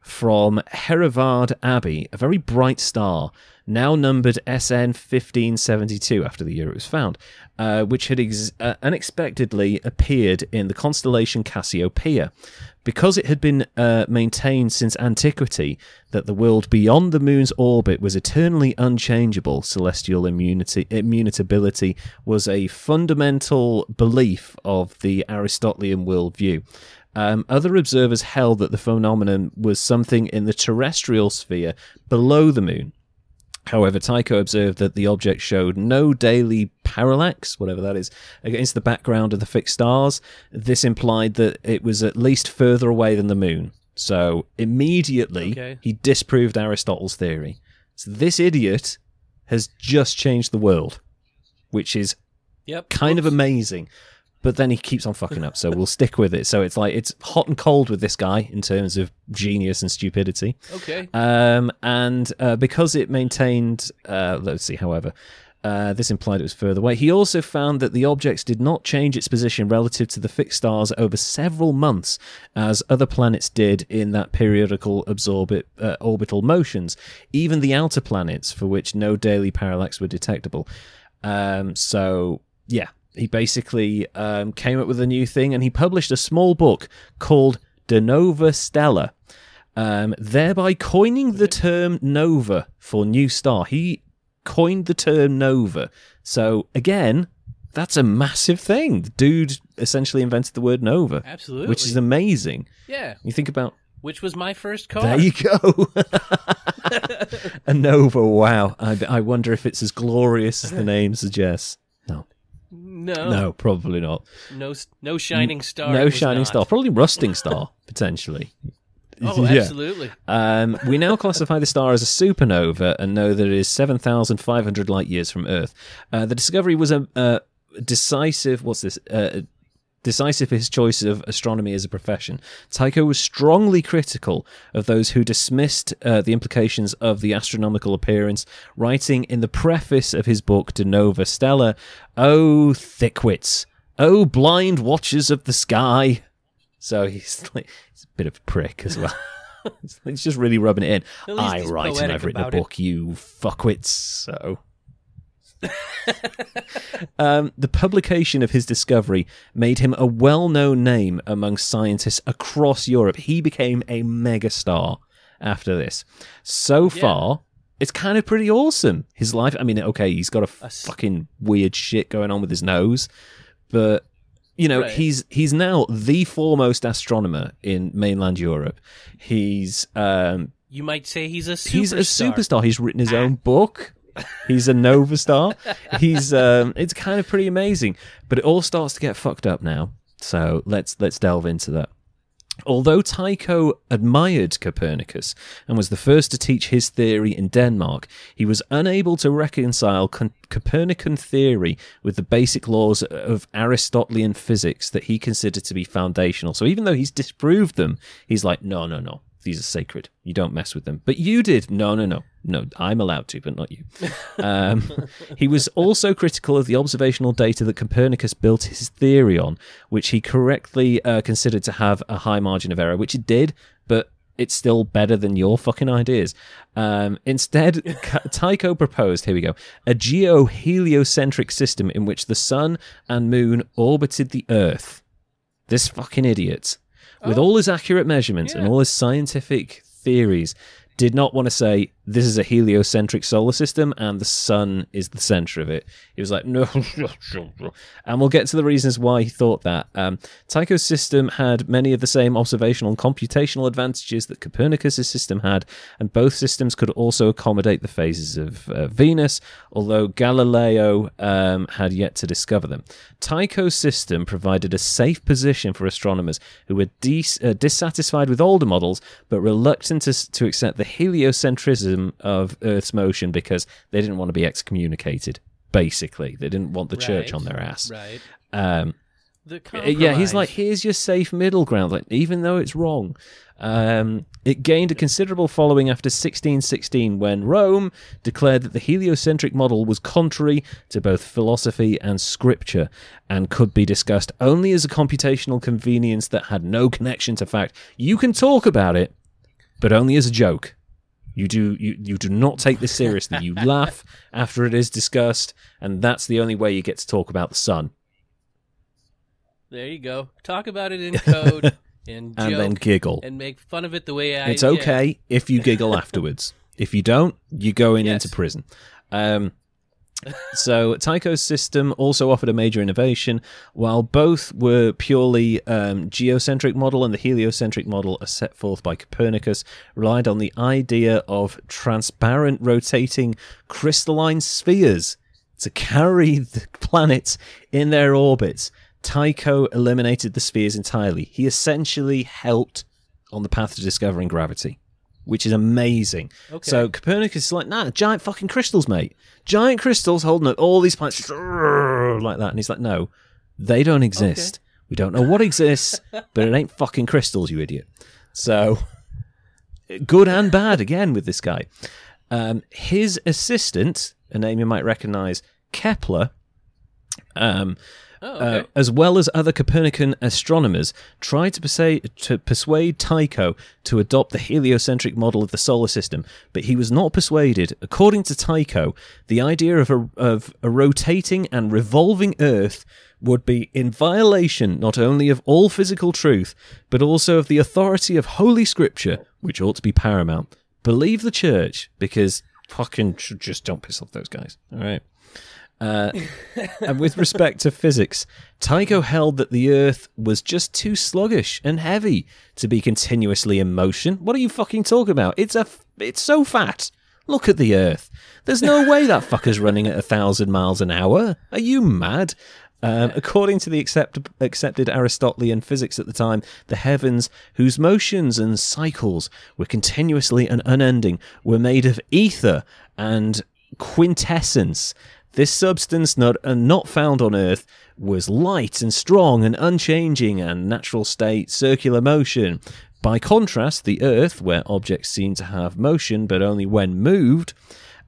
from Herivard Abbey a very bright star, now numbered S N fifteen seventy-two after the year it was found, uh, which had ex uh, unexpectedly appeared in the constellation Cassiopeia. Because it had been uh, maintained since antiquity that the world beyond the moon's orbit was eternally unchangeable, celestial immunity, immutability was a fundamental belief of the Aristotelian worldview. Um, other observers held that the phenomenon was something in the terrestrial sphere below the moon. However, Tycho observed that the object showed no daily parallax, whatever that is, against the background of the fixed stars. This implied that it was at least further away than the moon. So immediately, okay. he disproved Aristotle's theory. So this idiot has just changed the world, which is yep. kind Oops. of amazing. But then he keeps on fucking up, so we'll stick with it. So it's like, it's hot and cold with this guy in terms of genius and stupidity. Okay. Um, and uh, because it maintained, uh, let's see, however, uh, this implied it was further away. He also found that the objects did not change its position relative to the fixed stars over several months, as other planets did in that periodical absorbit, uh, orbital motions, even the outer planets, for which no daily parallax were detectable. Um, so, yeah. He basically um, came up with a new thing, and he published a small book called De Nova Stella, um, thereby coining the term nova for new star. He coined the term nova. So, again, that's a massive thing. The dude essentially invented the word nova. Absolutely. Which is amazing. Yeah. You think about... Which was my first car. There you go. A nova, wow. I, I wonder if it's as glorious as the name suggests. No. No, no, probably not. No, no shining star. No shining not. star. Probably rusting star potentially. Oh, yeah. Absolutely. Um, we now classify the star as a supernova and know that it is seven thousand five hundred light years from Earth. Uh, the discovery was a. Uh, decisive, what's this, uh, decisive for his choice of astronomy as a profession. Tycho was strongly critical of those who dismissed uh, the implications of the astronomical appearance, writing in the preface of his book De Nova Stella, "Oh, thickwits, oh, blind watchers of the sky." So he's, like, he's a bit of a prick as well. It's just really rubbing it in. I write and I've written a book, it. You fuckwits. So, um, the publication of his discovery made him a well-known name among scientists across Europe. He became a megastar after this. So yeah. far, it's kind of pretty awesome. His life. I mean, okay, he's got a, a fucking weird shit going on with his nose, but. You know, right. he's he's now the foremost astronomer in mainland Europe. He's um, you might say he's a superstar. He's a superstar. He's written his own book. He's a Nova Star. He's um, it's kind of pretty amazing. But it all starts to get fucked up now. So let's let's delve into that. Although Tycho admired Copernicus and was the first to teach his theory in Denmark, he was unable to reconcile Copernican theory with the basic laws of Aristotelian physics that he considered to be foundational. So even though he's disproved them, he's like, no, no, no, these are sacred. You don't mess with them. But you did. No, no, no. No, I'm allowed to, but not you. Um, he was also critical of the observational data that Copernicus built his theory on, which he correctly uh, considered to have a high margin of error, which it did, but it's still better than your fucking ideas. Um, instead, Tycho proposed, here we go, a geoheliocentric system in which the sun and moon orbited the Earth. This fucking idiot, with oh, all his accurate measurements yeah. and all his scientific theories, did not want to say this is a heliocentric solar system and the sun is the center of it. He was like, no. And we'll get to the reasons why he thought that. Um, Tycho's system had many of the same observational and computational advantages that Copernicus's system had, and both systems could also accommodate the phases of uh, Venus, although Galileo um, had yet to discover them. Tycho's system provided a safe position for astronomers who were dis- uh, dissatisfied with older models, but reluctant to, to accept the heliocentrism of Earth's motion because they didn't want to be excommunicated, basically. They didn't want the right. church on their ass. Right. Um, the compromise. Yeah, he's like, here's your safe middle ground, like, even though it's wrong. Um, it gained a considerable following after sixteen sixteen when Rome declared that the heliocentric model was contrary to both philosophy and scripture and could be discussed only as a computational convenience that had no connection to fact. You can talk about it, but only as a joke. You do you, you do not take this seriously. You laugh after it is discussed, and that's the only way you get to talk about the sun. There you go. Talk about it in code and, and then giggle. And make fun of it the way I It's okay yeah. if you giggle afterwards. If you don't, you're going yes. into prison. Um So Tycho's system also offered a major innovation. While both were purely um, geocentric model and the heliocentric model as set forth by Copernicus relied on the idea of transparent rotating crystalline spheres to carry the planets in their orbits, Tycho eliminated the spheres entirely. He essentially helped on the path to discovering gravity, which is amazing. Okay. So Copernicus is like, nah, giant fucking crystals, mate. Giant crystals holding up all these planets like that. And he's like, no, they don't exist. Okay. We don't know what exists, but it ain't fucking crystals, you idiot. So good and bad again with this guy. Um, his assistant, a name you might recognize, Kepler, um, Oh, okay. uh, as well as other Copernican astronomers, tried to persuade, to persuade Tycho to adopt the heliocentric model of the solar system, but he was not persuaded. According to Tycho, the idea of a, of a rotating and revolving Earth would be in violation not only of all physical truth, but also of the authority of Holy Scripture, which ought to be paramount. Believe the Church, because fucking just don't piss off those guys. All right. Uh, and with respect to physics, Tycho held that the Earth was just too sluggish and heavy to be continuously in motion. What are you fucking talking about? It's a, f- it's so fat. Look at the Earth. There's no way that fucker's running at a thousand miles an hour. Are you mad? Um, according to the accept- accepted Aristotelian physics at the time, the heavens, whose motions and cycles were continuously and unending, were made of ether and quintessence. This substance, not, uh, not found on Earth, was light and strong and unchanging and natural state, circular motion. By contrast, the Earth, where objects seem to have motion but only when moved,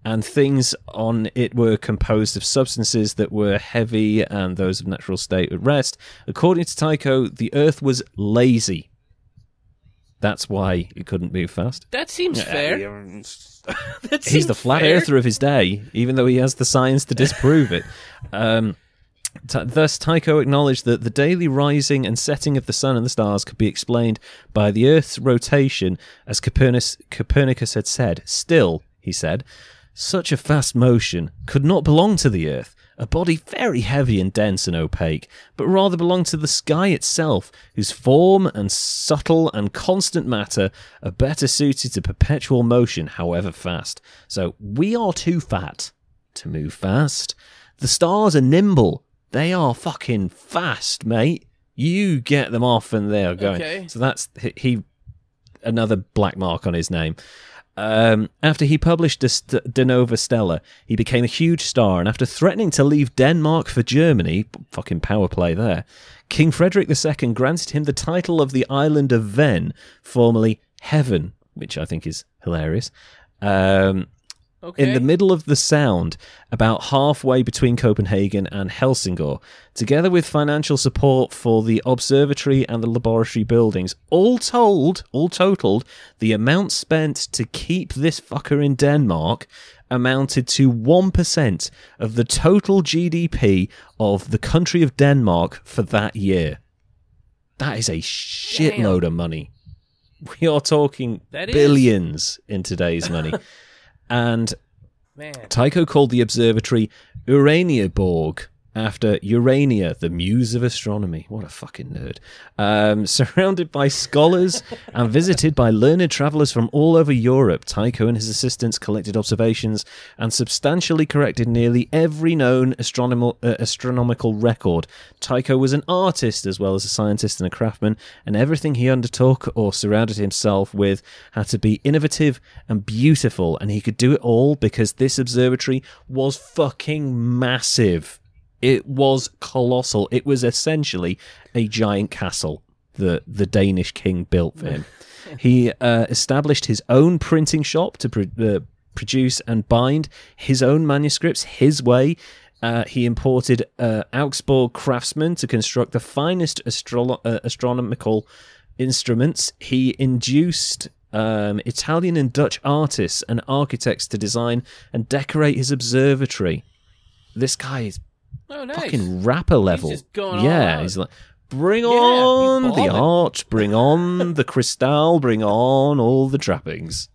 and things on it were composed of substances that were heavy and those of natural state at rest. According to Tycho, the Earth was lazy. That's why it couldn't move fast. That seems yeah, fair. that seems He's the flat fair. earther of his day, even though he has the science to disprove it. Um... Thus, Tycho acknowledged that the daily rising and setting of the sun and the stars could be explained by the Earth's rotation, as Copernicus, Copernicus had said. Still, he said, such a fast motion could not belong to the Earth, a body very heavy and dense and opaque, but rather belonged to the sky itself, whose form and subtle and constant matter are better suited to perpetual motion, however fast. So, we are too fat to move fast. The stars are nimble. They are fucking fast, mate. You get them off and they are going. Okay. So that's he. Another black mark on his name. Um, after he published De Nova Stella, he became a huge star, and after threatening to leave Denmark for Germany, fucking power play there, King Frederick the Second granted him the title of the island of Venn, formerly Heaven, which I think is hilarious. Um... Okay. In the middle of the Sound, about halfway between Copenhagen and Helsingør, together with financial support for the observatory and the laboratory buildings. All told, all totaled, the amount spent to keep this fucker in Denmark amounted to one percent of the total G D P of the country of Denmark for that year. That is a shitload Damn. of money. We are talking that billions is. in today's money. And Man. Tycho called the observatory Uraniaborg, after Urania, the muse of astronomy. What a fucking nerd. Um, surrounded by scholars and visited by learned travellers from all over Europe, Tycho and his assistants collected observations and substantially corrected nearly every known astronom- uh, astronomical record. Tycho was an artist as well as a scientist and a craftsman, and everything he undertook or surrounded himself with had to be innovative and beautiful, and he could do it all because this observatory was fucking massive. It was colossal. It was essentially a giant castle that the Danish king built for him. He uh, established his own printing shop to pro- uh, produce and bind his own manuscripts his way. Uh, he imported uh, Augsburg craftsmen to construct the finest astro- uh, astronomical instruments. He induced um, Italian and Dutch artists and architects to design and decorate his observatory. This guy is... Oh, nice. Fucking rapper level. He's just going yeah, on. He's like, bring yeah, on the art, bring on the crystal, bring on all the trappings.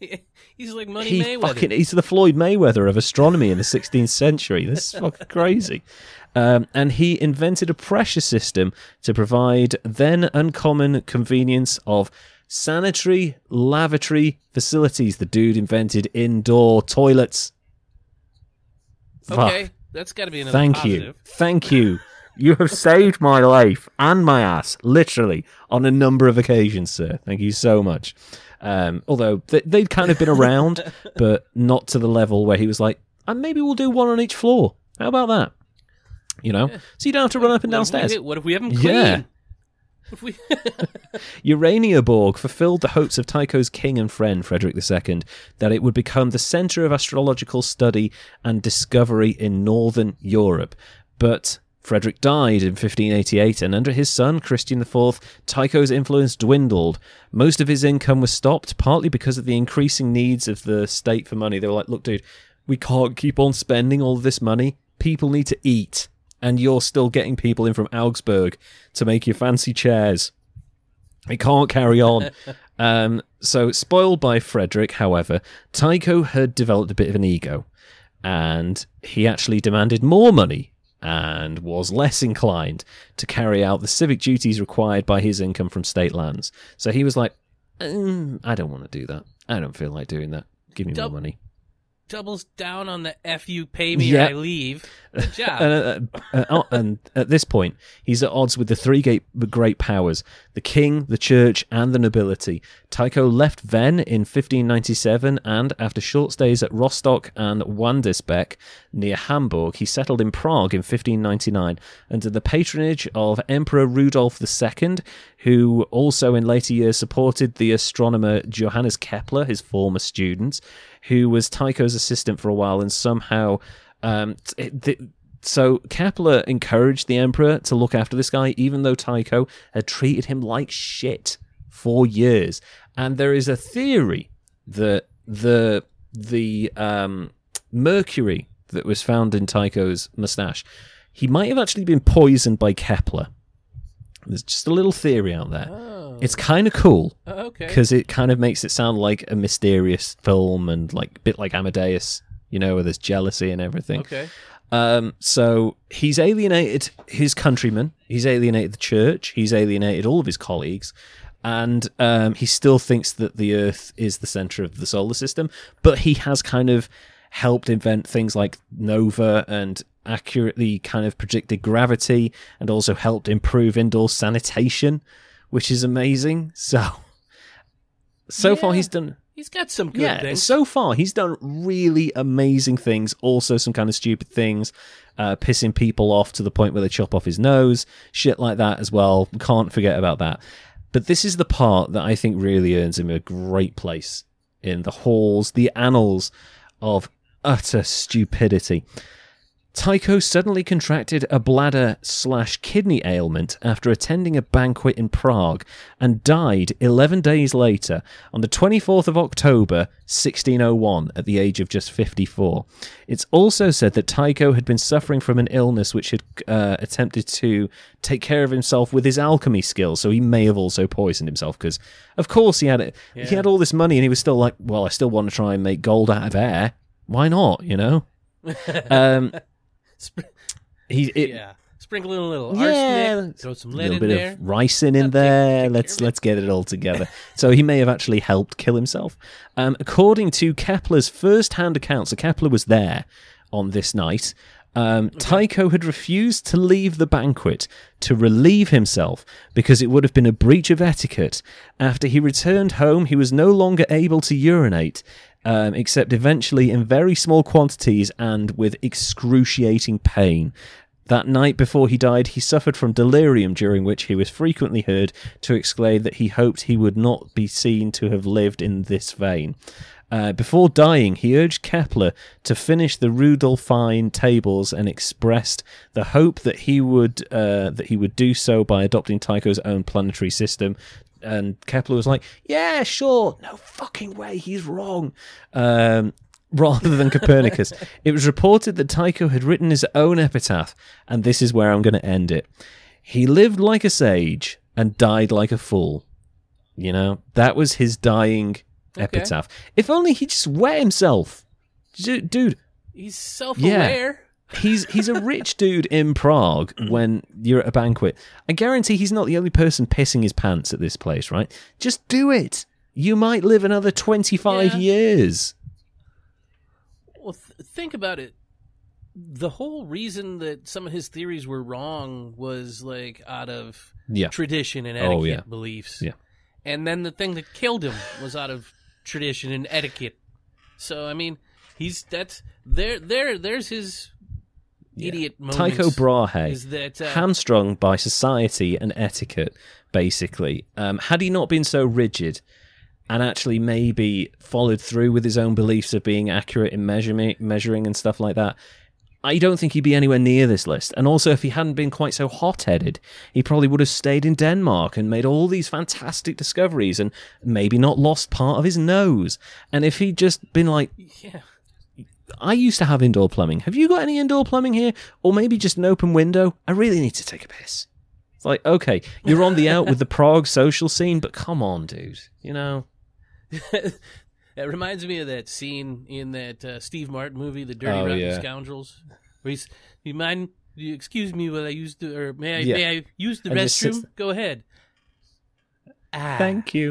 He's like Money he Mayweather. Fucking, he's the Floyd Mayweather of astronomy in the sixteenth century. This is fucking crazy. Um, and he invented a pressure system to provide then uncommon convenience of sanitary, lavatory facilities. The dude invented indoor toilets. Okay. Fuck. That's got to be another Thank positive. you. Thank you. You have saved my life and my ass, literally, on a number of occasions, sir. Thank you so much. Um, although th- they'd kind of been around, but not to the level where he was like, and maybe we'll do one on each floor. How about that? You know? Yeah. So you don't have to what run if, up and what downstairs. If we, what if we have them clean? Yeah. We... Uraniaborg fulfilled the hopes of Tycho's king and friend Frederick the Second that it would become the centre of astrological study and discovery in northern Europe. But Frederick died in fifteen eighty-eight, and under his son Christian the Fourth, Tycho's influence dwindled. Most of his income was stopped, partly because of the increasing needs of the state for money. They were like, look, dude, we can't keep on spending all this money. People need to eat. And you're still getting people in from Augsburg to make your fancy chairs. It can't carry on. um, so, spoiled by Frederick, however, Tycho had developed a bit of an ego. And he actually demanded more money and was less inclined to carry out the civic duties required by his income from state lands. So he was like, mm, I don't want to do that. I don't feel like doing that. Give me Dub- more money. Doubles down on the F you pay me yep. and I leave. Good job. and, uh, uh, and at this point, he's at odds with the three great powers, the king, the church, and the nobility. Tycho left Venn in fifteen ninety-seven, and after short stays at Rostock and Wandesbeck near Hamburg, he settled in Prague in fifteen ninety-nine, under the patronage of Emperor Rudolf the Second, who also in later years supported the astronomer Johannes Kepler, his former student, who was Tycho's assistant for a while, and somehow... Um, it, th- so Kepler encouraged the emperor to look after this guy, even though Tycho had treated him like shit for years. And there is a theory that the the um, mercury that was found in Tycho's moustache, he might have actually been poisoned by Kepler. There's just a little theory out there. Oh. It's kind of cool. Oh, okay. Because it kind of makes it sound like a mysterious film, and like a bit like Amadeus, you know, where there's jealousy and everything. Okay. Um, so he's alienated his countrymen. He's alienated the church. He's alienated all of his colleagues. And um, he still thinks that the Earth is the center of the solar system. But he has kind of helped invent things like nova and accurately kind of predicted gravity, and also helped improve indoor sanitation, which is amazing. So, so yeah. far he's done... He's got some good yeah, things. So far, he's done really amazing things. Also, some kind of stupid things, uh, pissing people off to the point where they chop off his nose, shit like that as well. Can't forget about that. But this is the part that I think really earns him a great place in the halls, the annals of utter stupidity. Tycho suddenly contracted a bladder slash kidney ailment after attending a banquet in Prague, and died eleven days later on the twenty-fourth of October, sixteen oh one, at the age of just fifty-four. It's also said that Tycho had been suffering from an illness which had uh, attempted to take care of himself with his alchemy skills, so he may have also poisoned himself, because of course he had it. Yeah. He had all this money and he was still like, well, I still want to try and make gold out of air. Why not, you know? Um... Sp- he, it, yeah, sprinkle in a little yeah, arsenic, throw some lead in there. A little bit of ricin in there. Let's let's get it all together. So he may have actually helped kill himself. Um, according to Kepler's first-hand account, so Kepler was there on this night, um, okay. Tycho had refused to leave the banquet to relieve himself because it would have been a breach of etiquette. After he returned home, he was no longer able to urinate, Um, except eventually in very small quantities and with excruciating pain. That night before he died, he suffered from delirium, during which he was frequently heard to exclaim that he hoped he would not be seen to have lived in this vein. Uh, before dying, he urged Kepler to finish the Rudolphine tables and expressed the hope that he would uh, that he would do so by adopting Tycho's own planetary system. And Kepler was like, yeah, sure, no fucking way, he's wrong, um, rather than Copernicus. It was reported that Tycho had written his own epitaph, and this is where I'm going to end it. He lived like a sage and died like a fool. You know, that was his dying okay. epitaph. If only he just wet himself. Dude. He's self-aware. Yeah. He's he's a rich dude in Prague when you're at a banquet. I guarantee he's not the only person pissing his pants at this place, right? Just do it. You might live another twenty-five yeah. years. Well, th- think about it. The whole reason that some of his theories were wrong was like out of yeah. tradition and etiquette oh, yeah. beliefs. Yeah. And then the thing that killed him was out of tradition and etiquette. So, I mean, he's that's there there there's his Yeah. idiot moments. Tycho Brahe is that, uh... hamstrung by society and etiquette, basically. Um, had he not been so rigid and actually maybe followed through with his own beliefs of being accurate in measurement, measuring and stuff like that, I don't think he'd be anywhere near this list. And also, if he hadn't been quite so hot-headed, he probably would have stayed in Denmark and made all these fantastic discoveries and maybe not lost part of his nose. And if he'd just been like... yeah. I used to have indoor plumbing. Have you got any indoor plumbing here? Or maybe just an open window? I really need to take a piss. It's like, okay, you're on the out with the Prague social scene, but come on, dude. You know? That reminds me of that scene in that uh, Steve Martin movie, The Dirty oh, Rotten yeah. Scoundrels. Where he's, you mind, you excuse me while I use the, or may I, yeah. may I use the I restroom? Go ahead. Ah. Thank you.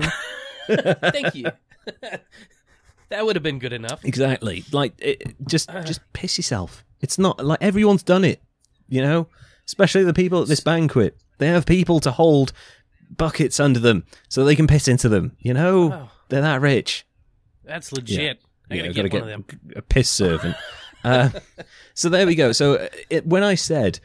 Thank you. That would have been good enough. Exactly. Like, it, just just piss yourself. It's not like everyone's done it, you know, especially the people at this banquet. They have people to hold buckets under them so they can piss into them, you know. Wow. They're that rich. That's legit. Yeah. I gotta, yeah, get, gotta one get of them. A piss servant. Uh, so there we go. So it, when I said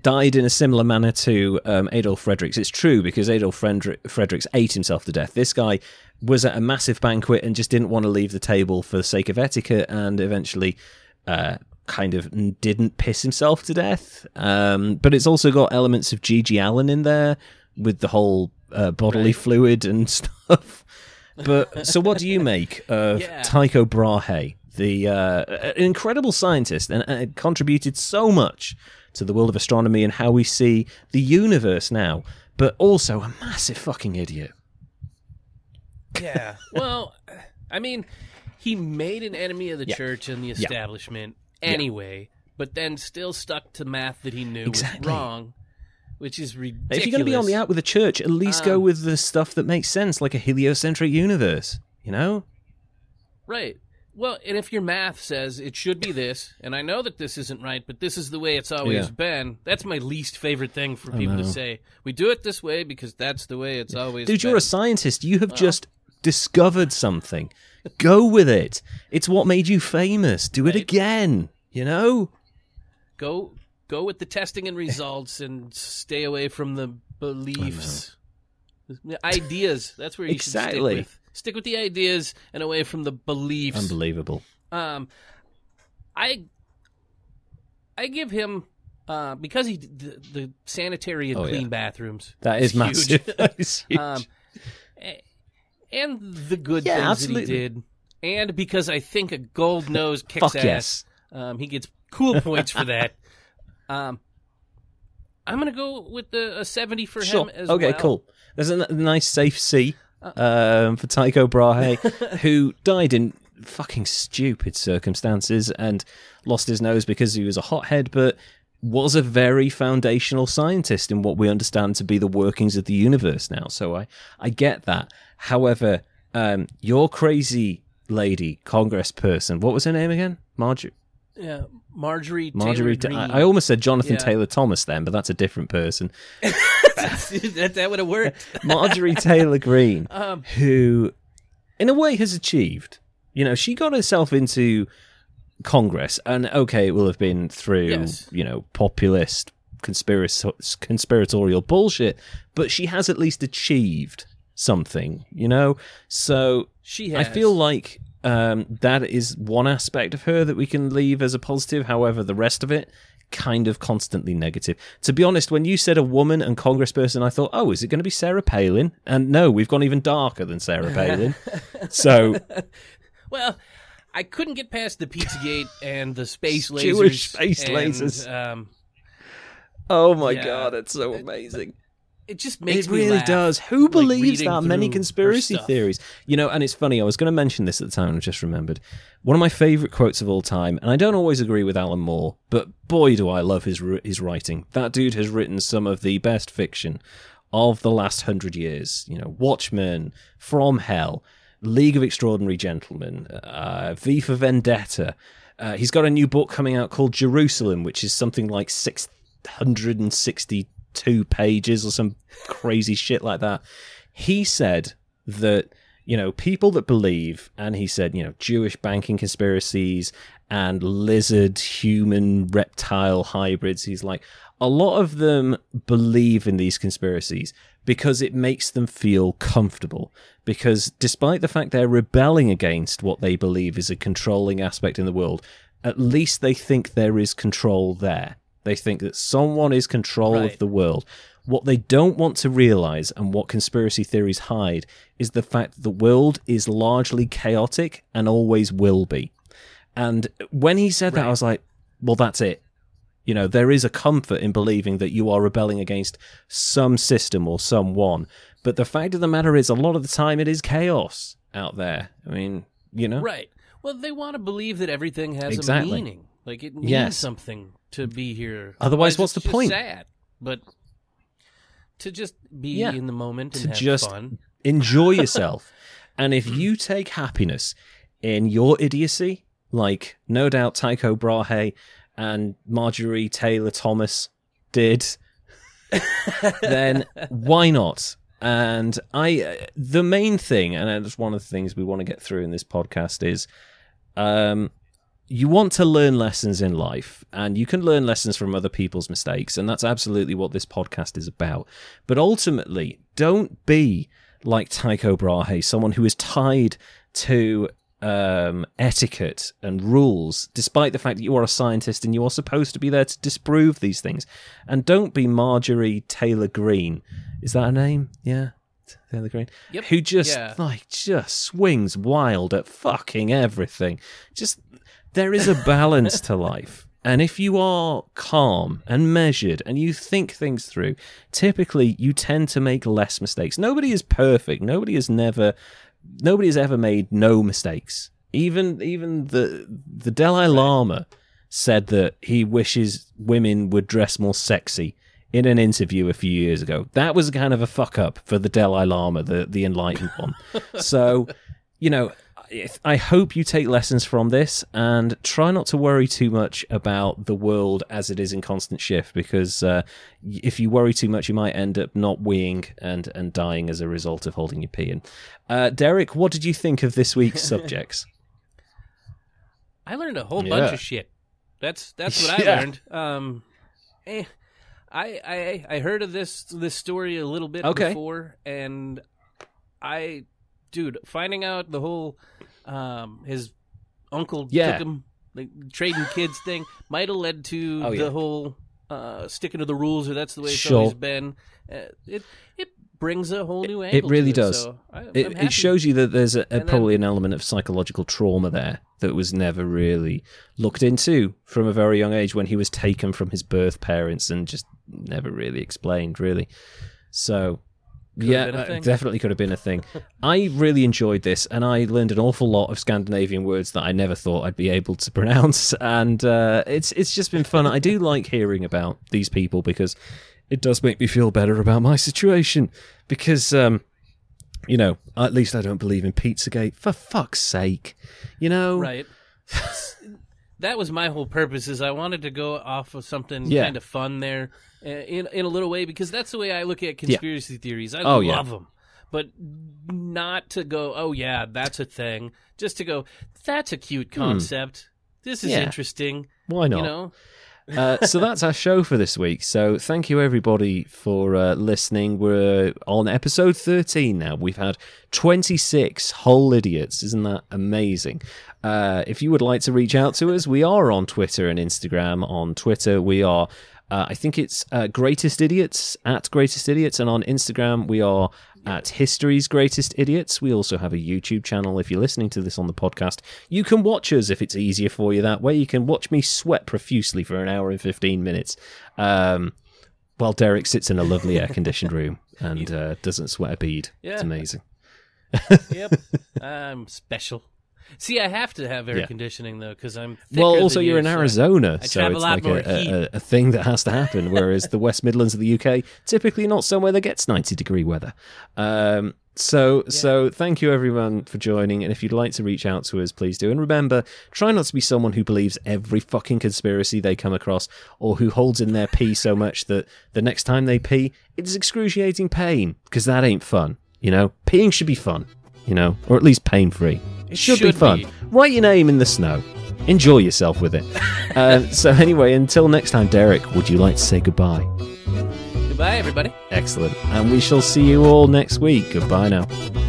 died in a similar manner to um, Adolf Fredericks, it's true, because Adolf Fredericks ate himself to death. This guy was at a massive banquet and just didn't want to leave the table for the sake of etiquette, and eventually uh, kind of didn't piss himself to death. Um, but it's also got elements of Gigi Allen in there with the whole uh, bodily right. fluid and stuff. But so what do you make of yeah. Tycho Brahe, the uh, an incredible scientist, and uh, contributed so much to the world of astronomy and how we see the universe now, but also a massive fucking idiot? Yeah. Well, I mean, he made an enemy of the yeah. church and the establishment yeah. anyway, yeah. but then still stuck to math that he knew exactly. was wrong. Which is ridiculous. If you're going to be on the out with the church, at least um, go with the stuff that makes sense, like a heliocentric universe, you know? Right. Well, and if your math says it should be this, and I know that this isn't right, but this is the way it's always yeah. been, that's my least favorite thing for oh, people no. to say. We do it this way because that's the way it's yeah. always Dude, been. Dude, you're a scientist. You have well, just discovered something. Go with it. It's what made you famous. Do right. it again, you know? Go... Go with the testing and results and stay away from the beliefs. Oh, ideas. That's where you exactly. should stick with. Stick with the ideas and away from the beliefs. Unbelievable. Um, I I give him, uh, because he the, the sanitary and oh, clean yeah. bathrooms. That is, is massive. That is huge. um, and the good yeah, things absolutely. that he did. And because I think a gold nose kicks Fuck ass. Yes. Um, he gets cool points for that. Um, I'm gonna go with the a seventy for sure. him as okay, well. Okay, cool. There's a n- nice safe C um, for Tycho Brahe, who died in fucking stupid circumstances and lost his nose because he was a hothead, but was a very foundational scientist in what we understand to be the workings of the universe now. So I, I get that. However, um, your crazy lady congressperson, what was her name again? Marjorie. Yeah, Marjorie Taylor Marjorie Greene. I, I almost said Jonathan yeah. Taylor Thomas then, but that's a different person. that that would have worked. Marjorie Taylor Greene, um, who, in a way, has achieved. You know, she got herself into Congress, and okay, it will have been through, yes. you know, populist conspirac- conspiratorial bullshit, but she has at least achieved something, you know? So she has. I feel like... Um, that is one aspect of her that we can leave as a positive. However, the rest of it, kind of constantly negative. To be honest, when you said a woman and congressperson, I thought, oh, is it going to be Sarah Palin? And no, we've gone even darker than Sarah Palin. So, well, I couldn't get past the Pizzagate and the space lasers. Jewish space and, lasers. Um, oh my yeah, God, that's so amazing. It just makes it me really laugh. does. Who believes like that many conspiracy theories? You know, and it's funny. I was going to mention this at the time, and I just remembered one of my favorite quotes of all time. And I don't always agree with Alan Moore, but boy, do I love his his writing. That dude has written some of the best fiction of the last hundred years. You know, Watchmen, From Hell, League of Extraordinary Gentlemen, uh, V for Vendetta. Uh, he's got a new book coming out called Jerusalem, which is something like six hundred and sixty. two pages or some crazy shit like that. He said that, you know, people that believe, and he said, you know, Jewish banking conspiracies and lizard, human, reptile hybrids, he's like, a lot of them believe in these conspiracies because it makes them feel comfortable. Because despite the fact they're rebelling against what they believe is a controlling aspect in the world, at least they think there is control there. They think that someone is control right. of the world. What they don't want to realize, and what conspiracy theories hide, is the fact that the world is largely chaotic and always will be. And when he said right. that, I was like, well, that's it. You know, there is a comfort in believing that you are rebelling against some system or someone. But the fact of the matter is, a lot of the time, it is chaos out there. I mean, you know? Right. Well, they want to believe that everything has exactly. a meaning. Like, it means yes. something to be here. Otherwise, Otherwise what's the point? It's sad, but to just be yeah. in the moment and to have just fun. Enjoy yourself. And if you take happiness in your idiocy, like, no doubt, Tycho Brahe and Marjorie Taylor Thomas did, then why not? And I, uh, the main thing, and that's one of the things we want to get through in this podcast is, um, you want to learn lessons in life, and you can learn lessons from other people's mistakes, and that's absolutely what this podcast is about. But ultimately, don't be like Tycho Brahe, someone who is tied to um, etiquette and rules, despite the fact that you are a scientist and you are supposed to be there to disprove these things. And don't be Marjorie Taylor Greene. Is that her name? Yeah, Taylor Greene. Yep. Who just yeah. like just swings wild at fucking everything. Just there is a balance to life. And if you are calm and measured and you think things through, typically you tend to make less mistakes. Nobody is perfect. Nobody has never, nobody has ever made no mistakes. Even even the the Dalai Lama said that he wishes women would dress more sexy in an interview a few years ago. That was kind of a fuck up for the Dalai Lama, the, the enlightened one. So, you know, I hope you take lessons from this and try not to worry too much about the world as it is in constant shift, because uh, if you worry too much, you might end up not weeing and, and dying as a result of holding your pee in. Uh, Derek, what did you think of this week's subjects? I learned a whole yeah. bunch of shit. That's that's what I yeah. learned. Um, eh, I, I I heard of this this story a little bit okay. before, and I... Dude, finding out the whole um, his uncle yeah. took him, like, trading kids thing, might have led to oh, the yeah. whole uh, sticking to the rules, or that's the way it's sure. always been. Uh, it it brings a whole new angle. It really to does. It, so I, it, it shows you that there's a, a, probably then, an element of psychological trauma there that was never really looked into from a very young age when he was taken from his birth parents and just never really explained, really. So... Could yeah, definitely could have been a thing. I really enjoyed this, and I learned an awful lot of Scandinavian words that I never thought I'd be able to pronounce, and uh, it's it's just been fun. I do like hearing about these people, because it does make me feel better about my situation, because, um, you know, at least I don't believe in Pizzagate, for fuck's sake, you know? Right. That was my whole purpose, is I wanted to go off of something yeah. kind of fun there in in a little way, because that's the way I look at conspiracy yeah. theories. I oh, love yeah. them. But not to go, oh, yeah, that's a thing. Just to go, that's a cute concept. Hmm. This is yeah. interesting. Why not? You know? uh, so that's our show for this week. So thank you, everybody, for uh, listening. We're on episode thirteen now. We've had twenty-six whole idiots. Isn't that amazing? Uh, if you would like to reach out to us, we are on Twitter and Instagram. On Twitter, we are... Uh, I think it's uh, Greatest Idiots, at Greatest Idiots. And on Instagram, we are at History's Greatest Idiots. We also have a YouTube channel. If you're listening to this on the podcast, you can watch us if it's easier for you that way. You can watch me sweat profusely for an hour and fifteen minutes um, while Derek sits in a lovely air-conditioned room and uh, doesn't sweat a bead. Yeah. It's amazing. Yep. I'm special. See, I have to have air yeah. conditioning, though, because I'm thicker Well, also, than you're you, in so Arizona, I so it's a lot like more a, heat. A, a thing that has to happen, whereas the West Midlands of the U K, typically not somewhere that gets ninety-degree weather. Um, so, yeah. so thank you, everyone, for joining, and if you'd like to reach out to us, please do. And remember, try not to be someone who believes every fucking conspiracy they come across, or who holds in their pee so much that the next time they pee, it's excruciating pain, because that ain't fun, you know? Peeing should be fun, you know? Or at least pain-free. It should, should be fun. Be. Write your name in the snow. Enjoy yourself with it. uh, so anyway, until next time, Derek, would you like to say goodbye? Goodbye, everybody. Excellent. And we shall see you all next week. Goodbye now.